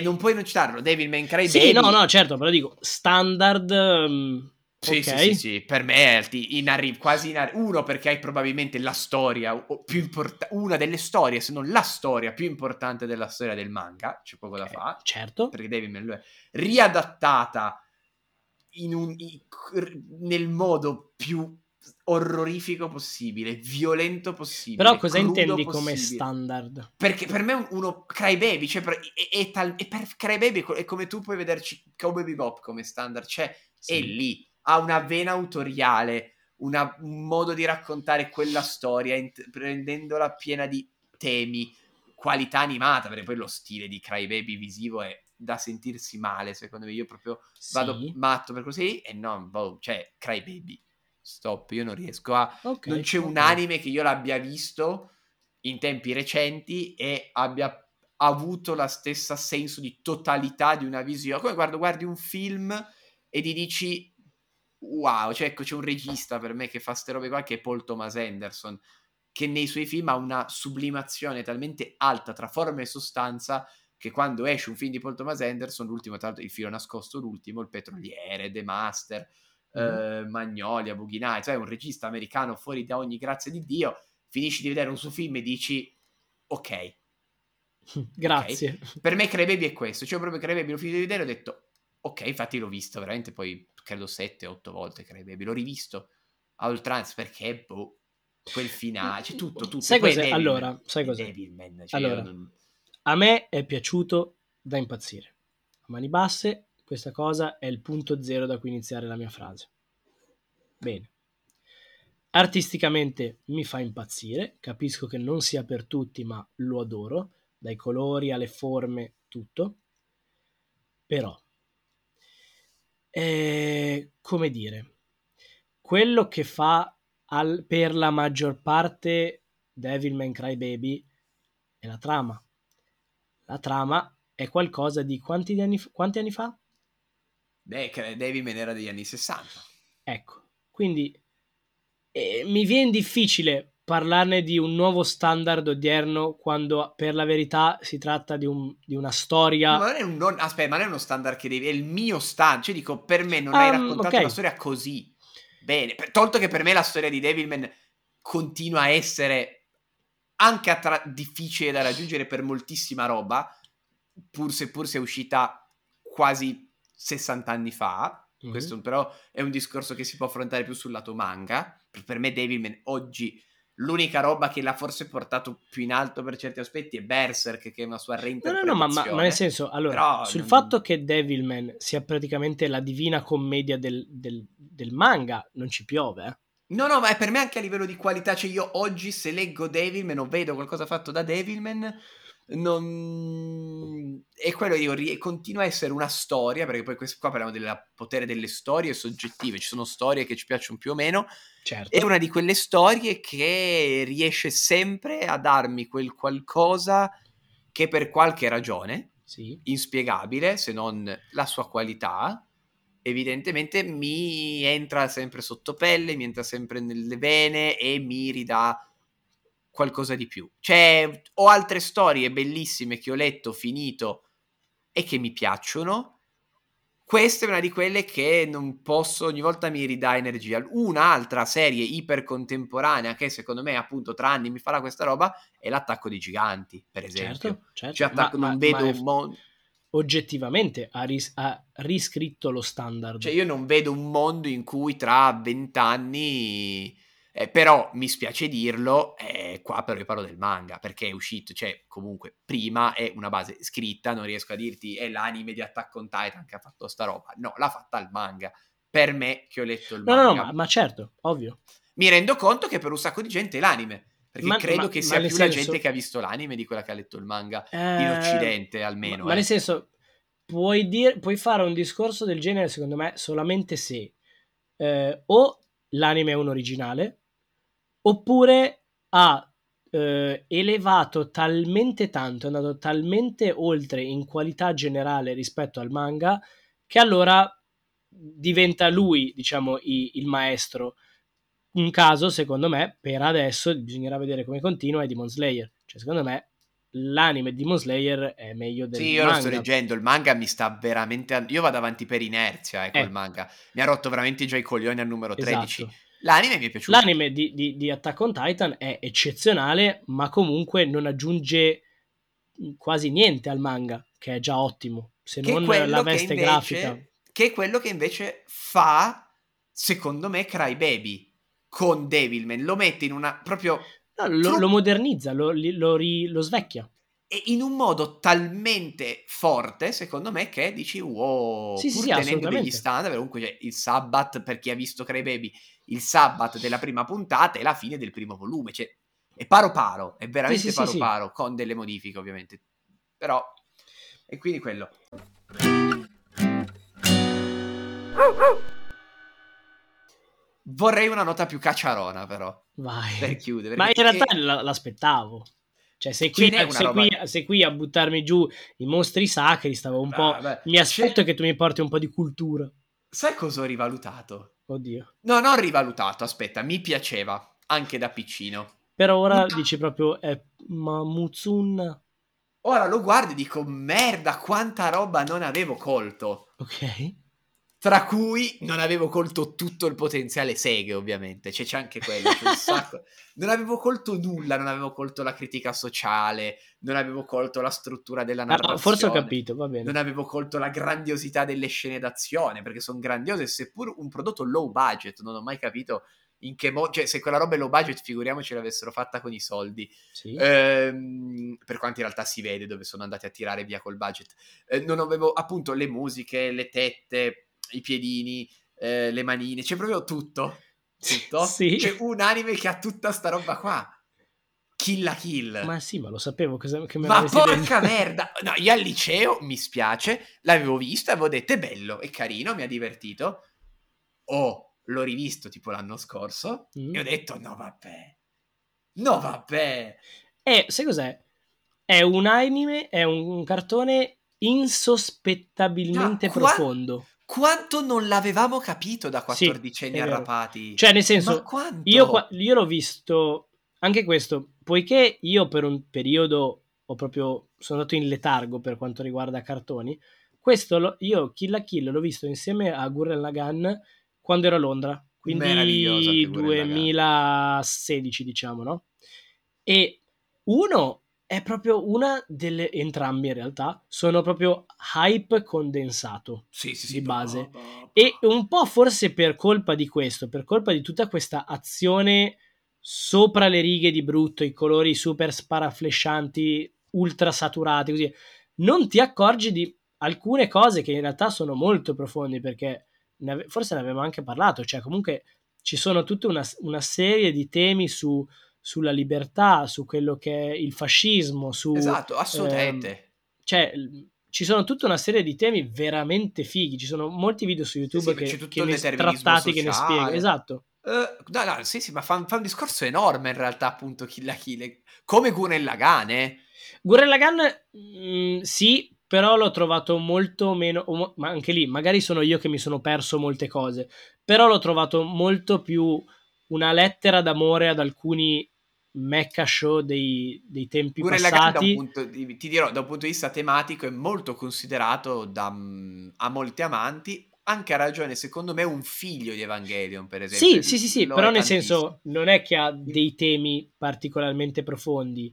Non puoi non citarlo, Devilman Crybaby. Sì, no, certo, però dico, standard... Sì, per me è quasi perché hai probabilmente la storia più importante, una delle storie, se non la storia più importante della storia del manga, c'è poco da fare. Certo. Perché Devilman lo è, riadattata nel modo più orrorifico possibile, violento possibile. Però cosa intendi come standard? Perché per me uno Crybaby, cioè per Crybaby è come tu puoi vederci Cowboy Bebop come standard, cioè sì. È lì, ha una vena autoriale, un modo di raccontare quella storia prendendola piena di temi, qualità animata, perché poi lo stile di Crybaby visivo è da sentirsi male, secondo me, io proprio vado matto per così e non, cioè Crybaby stop, io non riesco a... non c'è un anime che io l'abbia visto in tempi recenti e abbia avuto la stessa senso di totalità di una visione. Come guardi un film e ti dici wow, cioè ecco, c'è un regista per me che fa ste robe qua, che è Paul Thomas Anderson, che nei suoi film ha una sublimazione talmente alta tra forma e sostanza che quando esce un film di Paul Thomas Anderson, l'ultimo, tra l'altro, Il filo nascosto, l'ultimo, Il petroliere, The Master, Magnolia, Boogie Nights, cioè un regista americano fuori da ogni grazia di Dio, finisci di vedere un suo film e dici ok. Grazie. Per me Crybaby è questo, cioè proprio Crybaby l'ho finito di vedere e ho detto Ok, infatti l'ho visto veramente poi, credo 7-8 volte, Crybaby, l'ho rivisto a oltranza perché, boh, quel finale, cioè tutto. Sai cos'è? Allora, sai cos'è? Devilman, cioè allora, non... a me è piaciuto da impazzire. A mani basse, questa cosa è il punto zero da cui iniziare la mia frase. Bene. Artisticamente mi fa impazzire, capisco che non sia per tutti, ma lo adoro, dai colori alle forme, tutto. Però, come dire, quello che fa per la maggior parte Devilman Crybaby è la trama. La trama è qualcosa di quanti anni fa? Beh, Devilman era degli anni 60. Ecco, quindi... mi viene difficile parlarne di un nuovo standard odierno quando per la verità si tratta di una storia... Ma non è aspetta, ma non è uno standard che devi... È il mio standard. Cioè dico, per me non hai raccontato okay. Una storia così bene. Tolto che per me la storia di Devilman continua a essere anche difficile da raggiungere per moltissima roba, pur se è uscita quasi 60 anni fa. Mm-hmm. Questo però è un discorso che si può affrontare più sul lato manga. Per me Devilman oggi l'unica roba che l'ha forse portato più in alto per certi aspetti è Berserk, che è una sua reinterpretazione. No, ma nel senso, allora, sul fatto che Devilman sia praticamente la divina commedia del manga non ci piove, eh. No, ma è per me anche a livello di qualità, cioè io oggi se leggo Devilman o vedo qualcosa fatto da Devilman non è quello, io continua a essere una storia, perché poi qua parliamo del potere delle storie soggettive, ci sono storie che ci piacciono più o meno, certo. È una di quelle storie che riesce sempre a darmi quel qualcosa che per qualche ragione, sì, inspiegabile se non la sua qualità, evidentemente mi entra sempre sotto pelle, mi entra sempre nelle vene e mi ridà qualcosa di più. Cioè, ho altre storie bellissime che ho letto, finito e che mi piacciono. Questa è una di quelle che non posso, ogni volta mi ridà energia. Un'altra serie ipercontemporanea che secondo me appunto tra anni mi farà questa roba è l'Attacco dei Giganti, per esempio. Certo. Cioè, oggettivamente ha riscritto lo standard. Cioè, io non vedo un mondo in cui tra 20 anni... però mi spiace dirlo, qua però io parlo del manga, perché è uscito, cioè comunque prima è una base scritta, non riesco a dirti è l'anime di Attack on Titan che ha fatto sta roba, no, l'ha fatta il manga, per me che ho letto il manga. No, ma certo, ovvio. Mi rendo conto che per un sacco di gente è l'anime, perché credo che sia più la gente che ha visto l'anime di quella che ha letto il manga, in Occidente almeno. Ma nel senso, puoi fare un discorso del genere secondo me solamente se o l'anime è un originale, oppure ha elevato talmente tanto, è andato talmente oltre in qualità generale rispetto al manga, che allora diventa lui, diciamo, il maestro. Un caso, secondo me, per adesso, bisognerà vedere come continua, è Demon Slayer. Cioè, secondo me, l'anime di Demon Slayer è meglio del manga. Sì, io lo sto leggendo, il manga mi sta veramente... Io vado avanti per inerzia, col manga. Mi ha rotto veramente già i coglioni al numero 13. Esatto. L'anime mi è piaciuto. L'anime di Attack on Titan è eccezionale, ma comunque non aggiunge quasi niente al manga, che è già ottimo, se non la veste grafica. Che è quello che invece fa, secondo me, Crybaby con Devilman. Lo mette in una proprio... No, lo modernizza, lo svecchia. E in un modo talmente forte, secondo me, che dici wow, sì, tenendo degli standard. Comunque cioè, il sabbat, per chi ha visto Crybaby, il sabbat della prima puntata è la fine del primo volume, cioè è paro, è veramente paro, con delle modifiche ovviamente, però, e quindi quello. Vorrei una nota più cacciarona però. Vai. Per chiudere. Ma in realtà l'aspettavo. Cioè sei qui a buttarmi giù i mostri sacri, stavo un po'... Beh, mi aspetto che tu mi porti un po' di cultura. Sai cosa ho rivalutato? Oddio. No, non ho rivalutato, aspetta, mi piaceva anche da piccino. Per ora dici proprio ma Muzun. Ora lo guardo e dico merda, quanta roba non avevo colto. Ok. tra cui non avevo colto tutto il potenziale seghe, ovviamente, cioè, c'è anche quello, c'è un sacco. Non avevo colto nulla, non avevo colto la critica sociale, non avevo colto la struttura della narrazione. No, forse ho capito, va bene. Non avevo colto la grandiosità delle scene d'azione, perché sono grandiose, seppur un prodotto low budget, non ho mai capito in che modo, cioè se quella roba è low budget figuriamoci l'avessero fatta con i soldi, sì. Per quanto in realtà si vede dove sono andati a tirare via col budget. Non avevo, appunto, le musiche, le tette, i piedini, le manine, c'è proprio tutto. Sì. C'è un anime che ha tutta sta roba qua. Kill la Kill. Ma sì, ma lo sapevo che me. Ma porca merda. No, io al liceo, mi spiace, l'avevo visto e avevo detto è bello, è carino, mi ha divertito. L'ho rivisto tipo l'anno scorso e ho detto no vabbè. Sai cos'è? È un anime, è un cartone insospettabilmente profondo. Quanto non l'avevamo capito da 14 anni arrapati? Cioè, nel senso, io l'ho visto anche questo, poiché io per un periodo sono andato in letargo per quanto riguarda cartoni. Io Kill la Kill l'ho visto insieme a Gurren Lagann quando ero a Londra, quindi 2016, diciamo, no? E uno è proprio una delle, entrambi in realtà sono proprio hype condensato, di base, e un po' forse per colpa di tutta questa azione sopra le righe di brutto, i colori super sparaflescianti, ultra saturati, così non ti accorgi di alcune cose che in realtà sono molto profonde, perché forse ne avevamo anche parlato, cioè comunque ci sono tutta una serie di temi sulla libertà, su quello che è il fascismo, esatto, assolutamente. Cioè, ci sono tutta una serie di temi veramente fighi, ci sono molti video su YouTube che ne spiegano, esatto. Ma fa un discorso enorme in realtà, appunto, Kill la Kill, come Gurren Lagann. Gurren Lagann, sì, però l'ho trovato molto meno, ma anche lì, magari sono io che mi sono perso molte cose, però l'ho trovato molto più una lettera d'amore ad alcuni mecha show dei tempi passati. Da un punto di vista tematico è molto considerato a molti amanti, anche a ragione, secondo me, un figlio di Evangelion, per esempio. Sì, però nel senso non è che ha dei temi particolarmente profondi,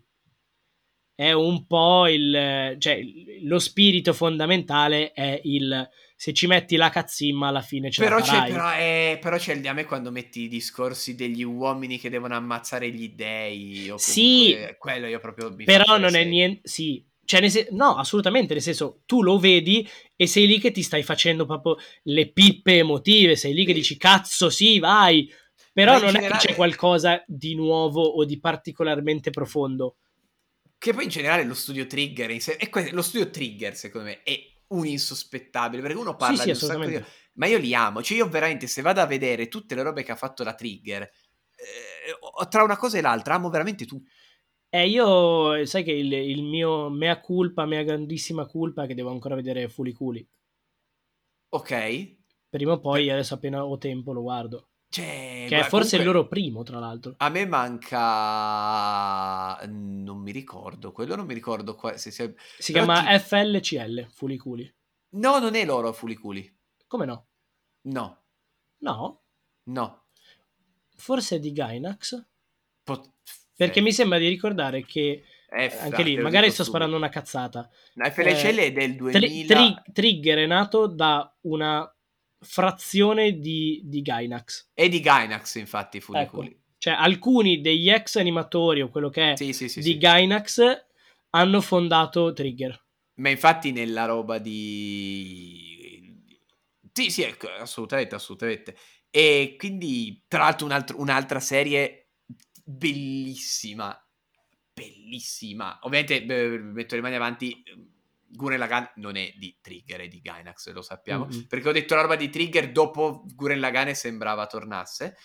è un po' lo spirito fondamentale è il se ci metti la cazzimma alla fine ce la farai. Però c'è il diame quando metti i discorsi degli uomini che devono ammazzare gli dei, o comunque, sì, quello io proprio mi però non è niente, sì, cioè, no, assolutamente, nel senso tu lo vedi e sei lì che ti stai facendo proprio le pippe emotive, sei lì che dici cazzo sì, vai, però non generale è che c'è qualcosa di nuovo o di particolarmente profondo. Che poi in generale lo studio Trigger, lo studio Trigger secondo me è un insospettabile, perché uno parla di un sacco di... Ma io li amo, cioè io veramente se vado a vedere tutte le robe che ha fatto la Trigger, tra una cosa e l'altra amo veramente tu. Io, sai che il mio mea grandissima colpa è che devo ancora vedere Fuliculi. Ok. Prima o poi, adesso appena ho tempo lo guardo. Cioè, che è forse comunque il loro primo, tra l'altro. A me manca, non mi ricordo se sia... Si però chiama FLCL, Fuliculi. No, non è loro Fuliculi. Come no? No. Forse è di Gainax? Perché mi sembra di ricordare che anche lì, magari sto sparando una cazzata. No, FLCL è del 2000. Trigger è nato da una frazione di Gainax. È di Gainax, infatti, Fuliculi. Ecco. Cioè, alcuni degli ex animatori o quello che è Gainax hanno fondato Trigger. Ma infatti nella roba di... Sì, assolutamente. E quindi, tra l'altro, un'altra serie bellissima. Ovviamente, metto le mani avanti... Gurren Lagann non è di Trigger, è di Gainax, lo sappiamo, perché ho detto la roba di Trigger dopo Gurren Lagann sembrava tornasse.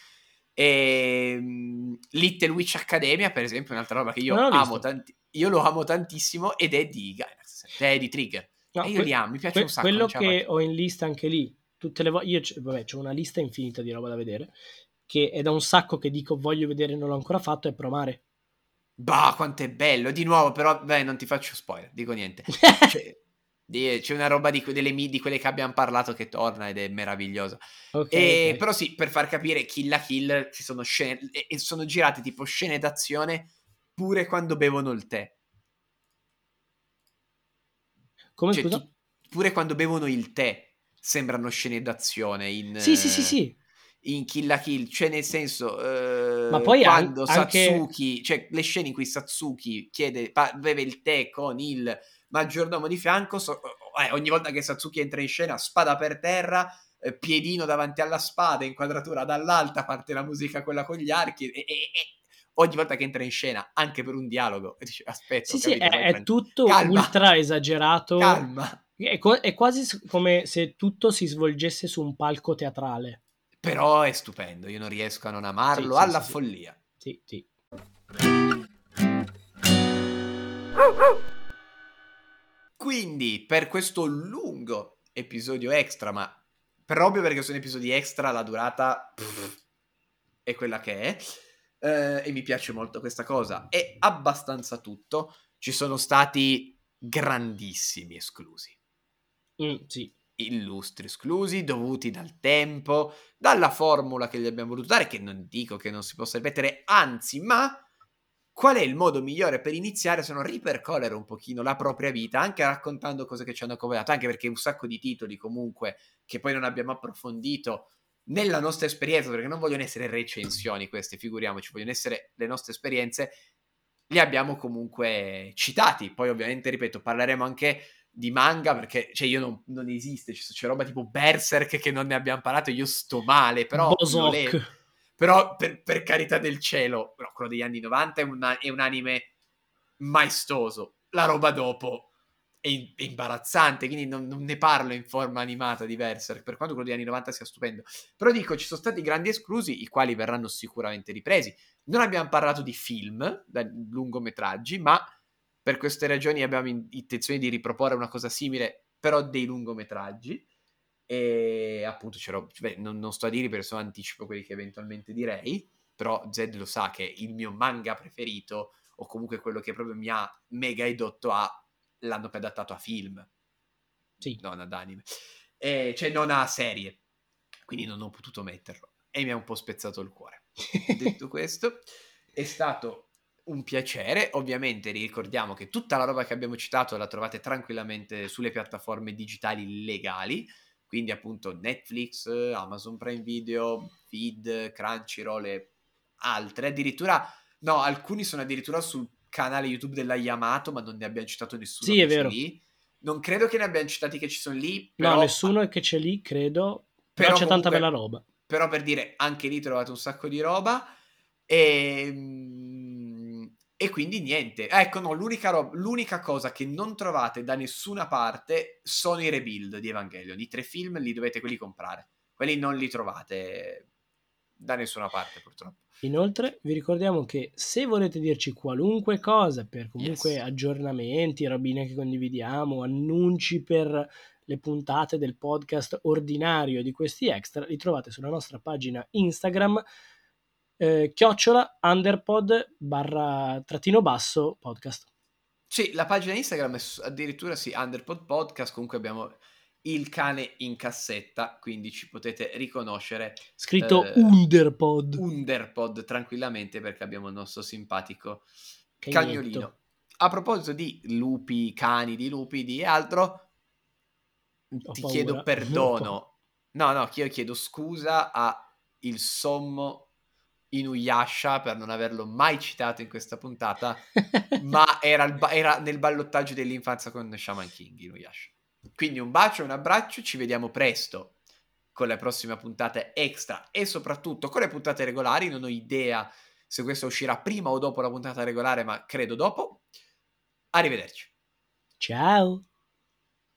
E Little Witch Academia, per esempio, è un'altra roba che io amo io lo amo tantissimo ed è di Gainax, è di Trigger. No, e io li amo, mi piace un sacco. Quello che ho in lista anche lì, tutte le volte, c'ho una lista infinita di roba da vedere, che è da un sacco che dico voglio vedere, non l'ho ancora fatto, è Promare. Bah, quanto è bello, di nuovo, però non ti faccio spoiler, dico niente. Cioè, C'è una roba di quelle che abbiamo parlato che torna ed è meravigliosa. Okay. Però sì, per far capire, Kill la Kill ci sono scene e sono girate tipo scene d'azione pure quando bevono il tè. Come, cioè, pure quando bevono il tè sembrano scene d'azione in sì. In Kill la Kill, cioè nel senso, ma poi quando Satsuki anche... cioè le scene in cui Satsuki beve il tè con il maggiordomo di fianco, ogni volta che Satsuki entra in scena, spada per terra, piedino davanti alla spada, inquadratura dall'alta, parte la musica quella con gli archi e ogni volta che entra in scena, anche per un dialogo, dice, aspetta, è tutto calma, ultra esagerato, calma. È quasi come se tutto si svolgesse su un palco teatrale, però è stupendo, io non riesco a non amarlo, alla follia. Sì. Quindi per questo lungo episodio extra, ma proprio perché sono episodi extra la durata è quella che è, e mi piace molto questa cosa, è abbastanza tutto. Ci sono stati grandissimi esclusi, sì, illustri esclusi dovuti dal tempo, dalla formula che gli abbiamo voluto dare, che non dico che non si possa ripetere, anzi, ma qual è il modo migliore per iniziare se non ripercorrere un pochino la propria vita, anche raccontando cose che ci hanno accompagnato, anche perché un sacco di titoli comunque che poi non abbiamo approfondito nella nostra esperienza, perché non vogliono essere recensioni queste, figuriamoci, vogliono essere le nostre esperienze, li abbiamo comunque citati. Poi ovviamente, ripeto, parleremo anche di manga, perché cioè io non esiste, c'è roba tipo Berserk che non ne abbiamo parlato, io sto male, però però per carità del cielo, però quello degli anni 90 è un anime maestoso, la roba dopo è imbarazzante, quindi non ne parlo in forma animata di Berserk, per quanto quello degli anni 90 sia stupendo. Però dico, ci sono stati grandi esclusi, i quali verranno sicuramente ripresi. Non abbiamo parlato di film, lungometraggi, ma per queste ragioni abbiamo intenzione di riproporre una cosa simile, però dei lungometraggi. E appunto non sto a dire, perché sono anticipo quelli che eventualmente direi, però Zed lo sa che il mio manga preferito, o comunque quello che proprio mi ha mega edotto l'hanno poi adattato a film, sì, non ad anime, cioè non a serie, quindi non ho potuto metterlo e mi ha un po' spezzato il cuore. Detto questo, è stato un piacere. Ovviamente ricordiamo che tutta la roba che abbiamo citato la trovate tranquillamente sulle piattaforme digitali legali, quindi appunto Netflix, Amazon Prime Video, Feed, Crunchyroll e altre. Addirittura, no, alcuni sono addirittura sul canale YouTube della Yamato, ma non ne abbiamo citato nessuno. Sì, è vero. Lì. Non credo che ne abbiamo citati che ci sono lì. Però... no, nessuno è che c'è lì, credo. Però c'è comunque tanta bella roba. Però per dire, anche lì trovate un sacco di roba. E quindi niente, ecco, no, l'unica cosa che non trovate da nessuna parte sono i rebuild di Evangelion, i 3 film li dovete quelli comprare, quelli non li trovate da nessuna parte purtroppo. Inoltre vi ricordiamo che se volete dirci qualunque cosa, per comunque aggiornamenti, robine che condividiamo, annunci per le puntate del podcast ordinario di questi extra, li trovate sulla nostra pagina Instagram, _underpod_podcast. Sì, la pagina Instagram è addirittura underpod podcast, comunque abbiamo il cane in cassetta, quindi ci potete riconoscere scritto underpod tranquillamente, perché abbiamo il nostro simpatico cagnolino. A proposito di lupi, cani di lupi, di altro, chiedo perdono, no, io chiedo scusa a il sommo Inuyasha per non averlo mai citato in questa puntata, ma era nel ballottaggio dell'infanzia con Shaman King Inuyasha. Quindi un bacio, un abbraccio, ci vediamo presto con la prossima puntata extra e soprattutto con le puntate regolari. Non ho idea se questa uscirà prima o dopo la puntata regolare, ma credo dopo. Arrivederci, ciao.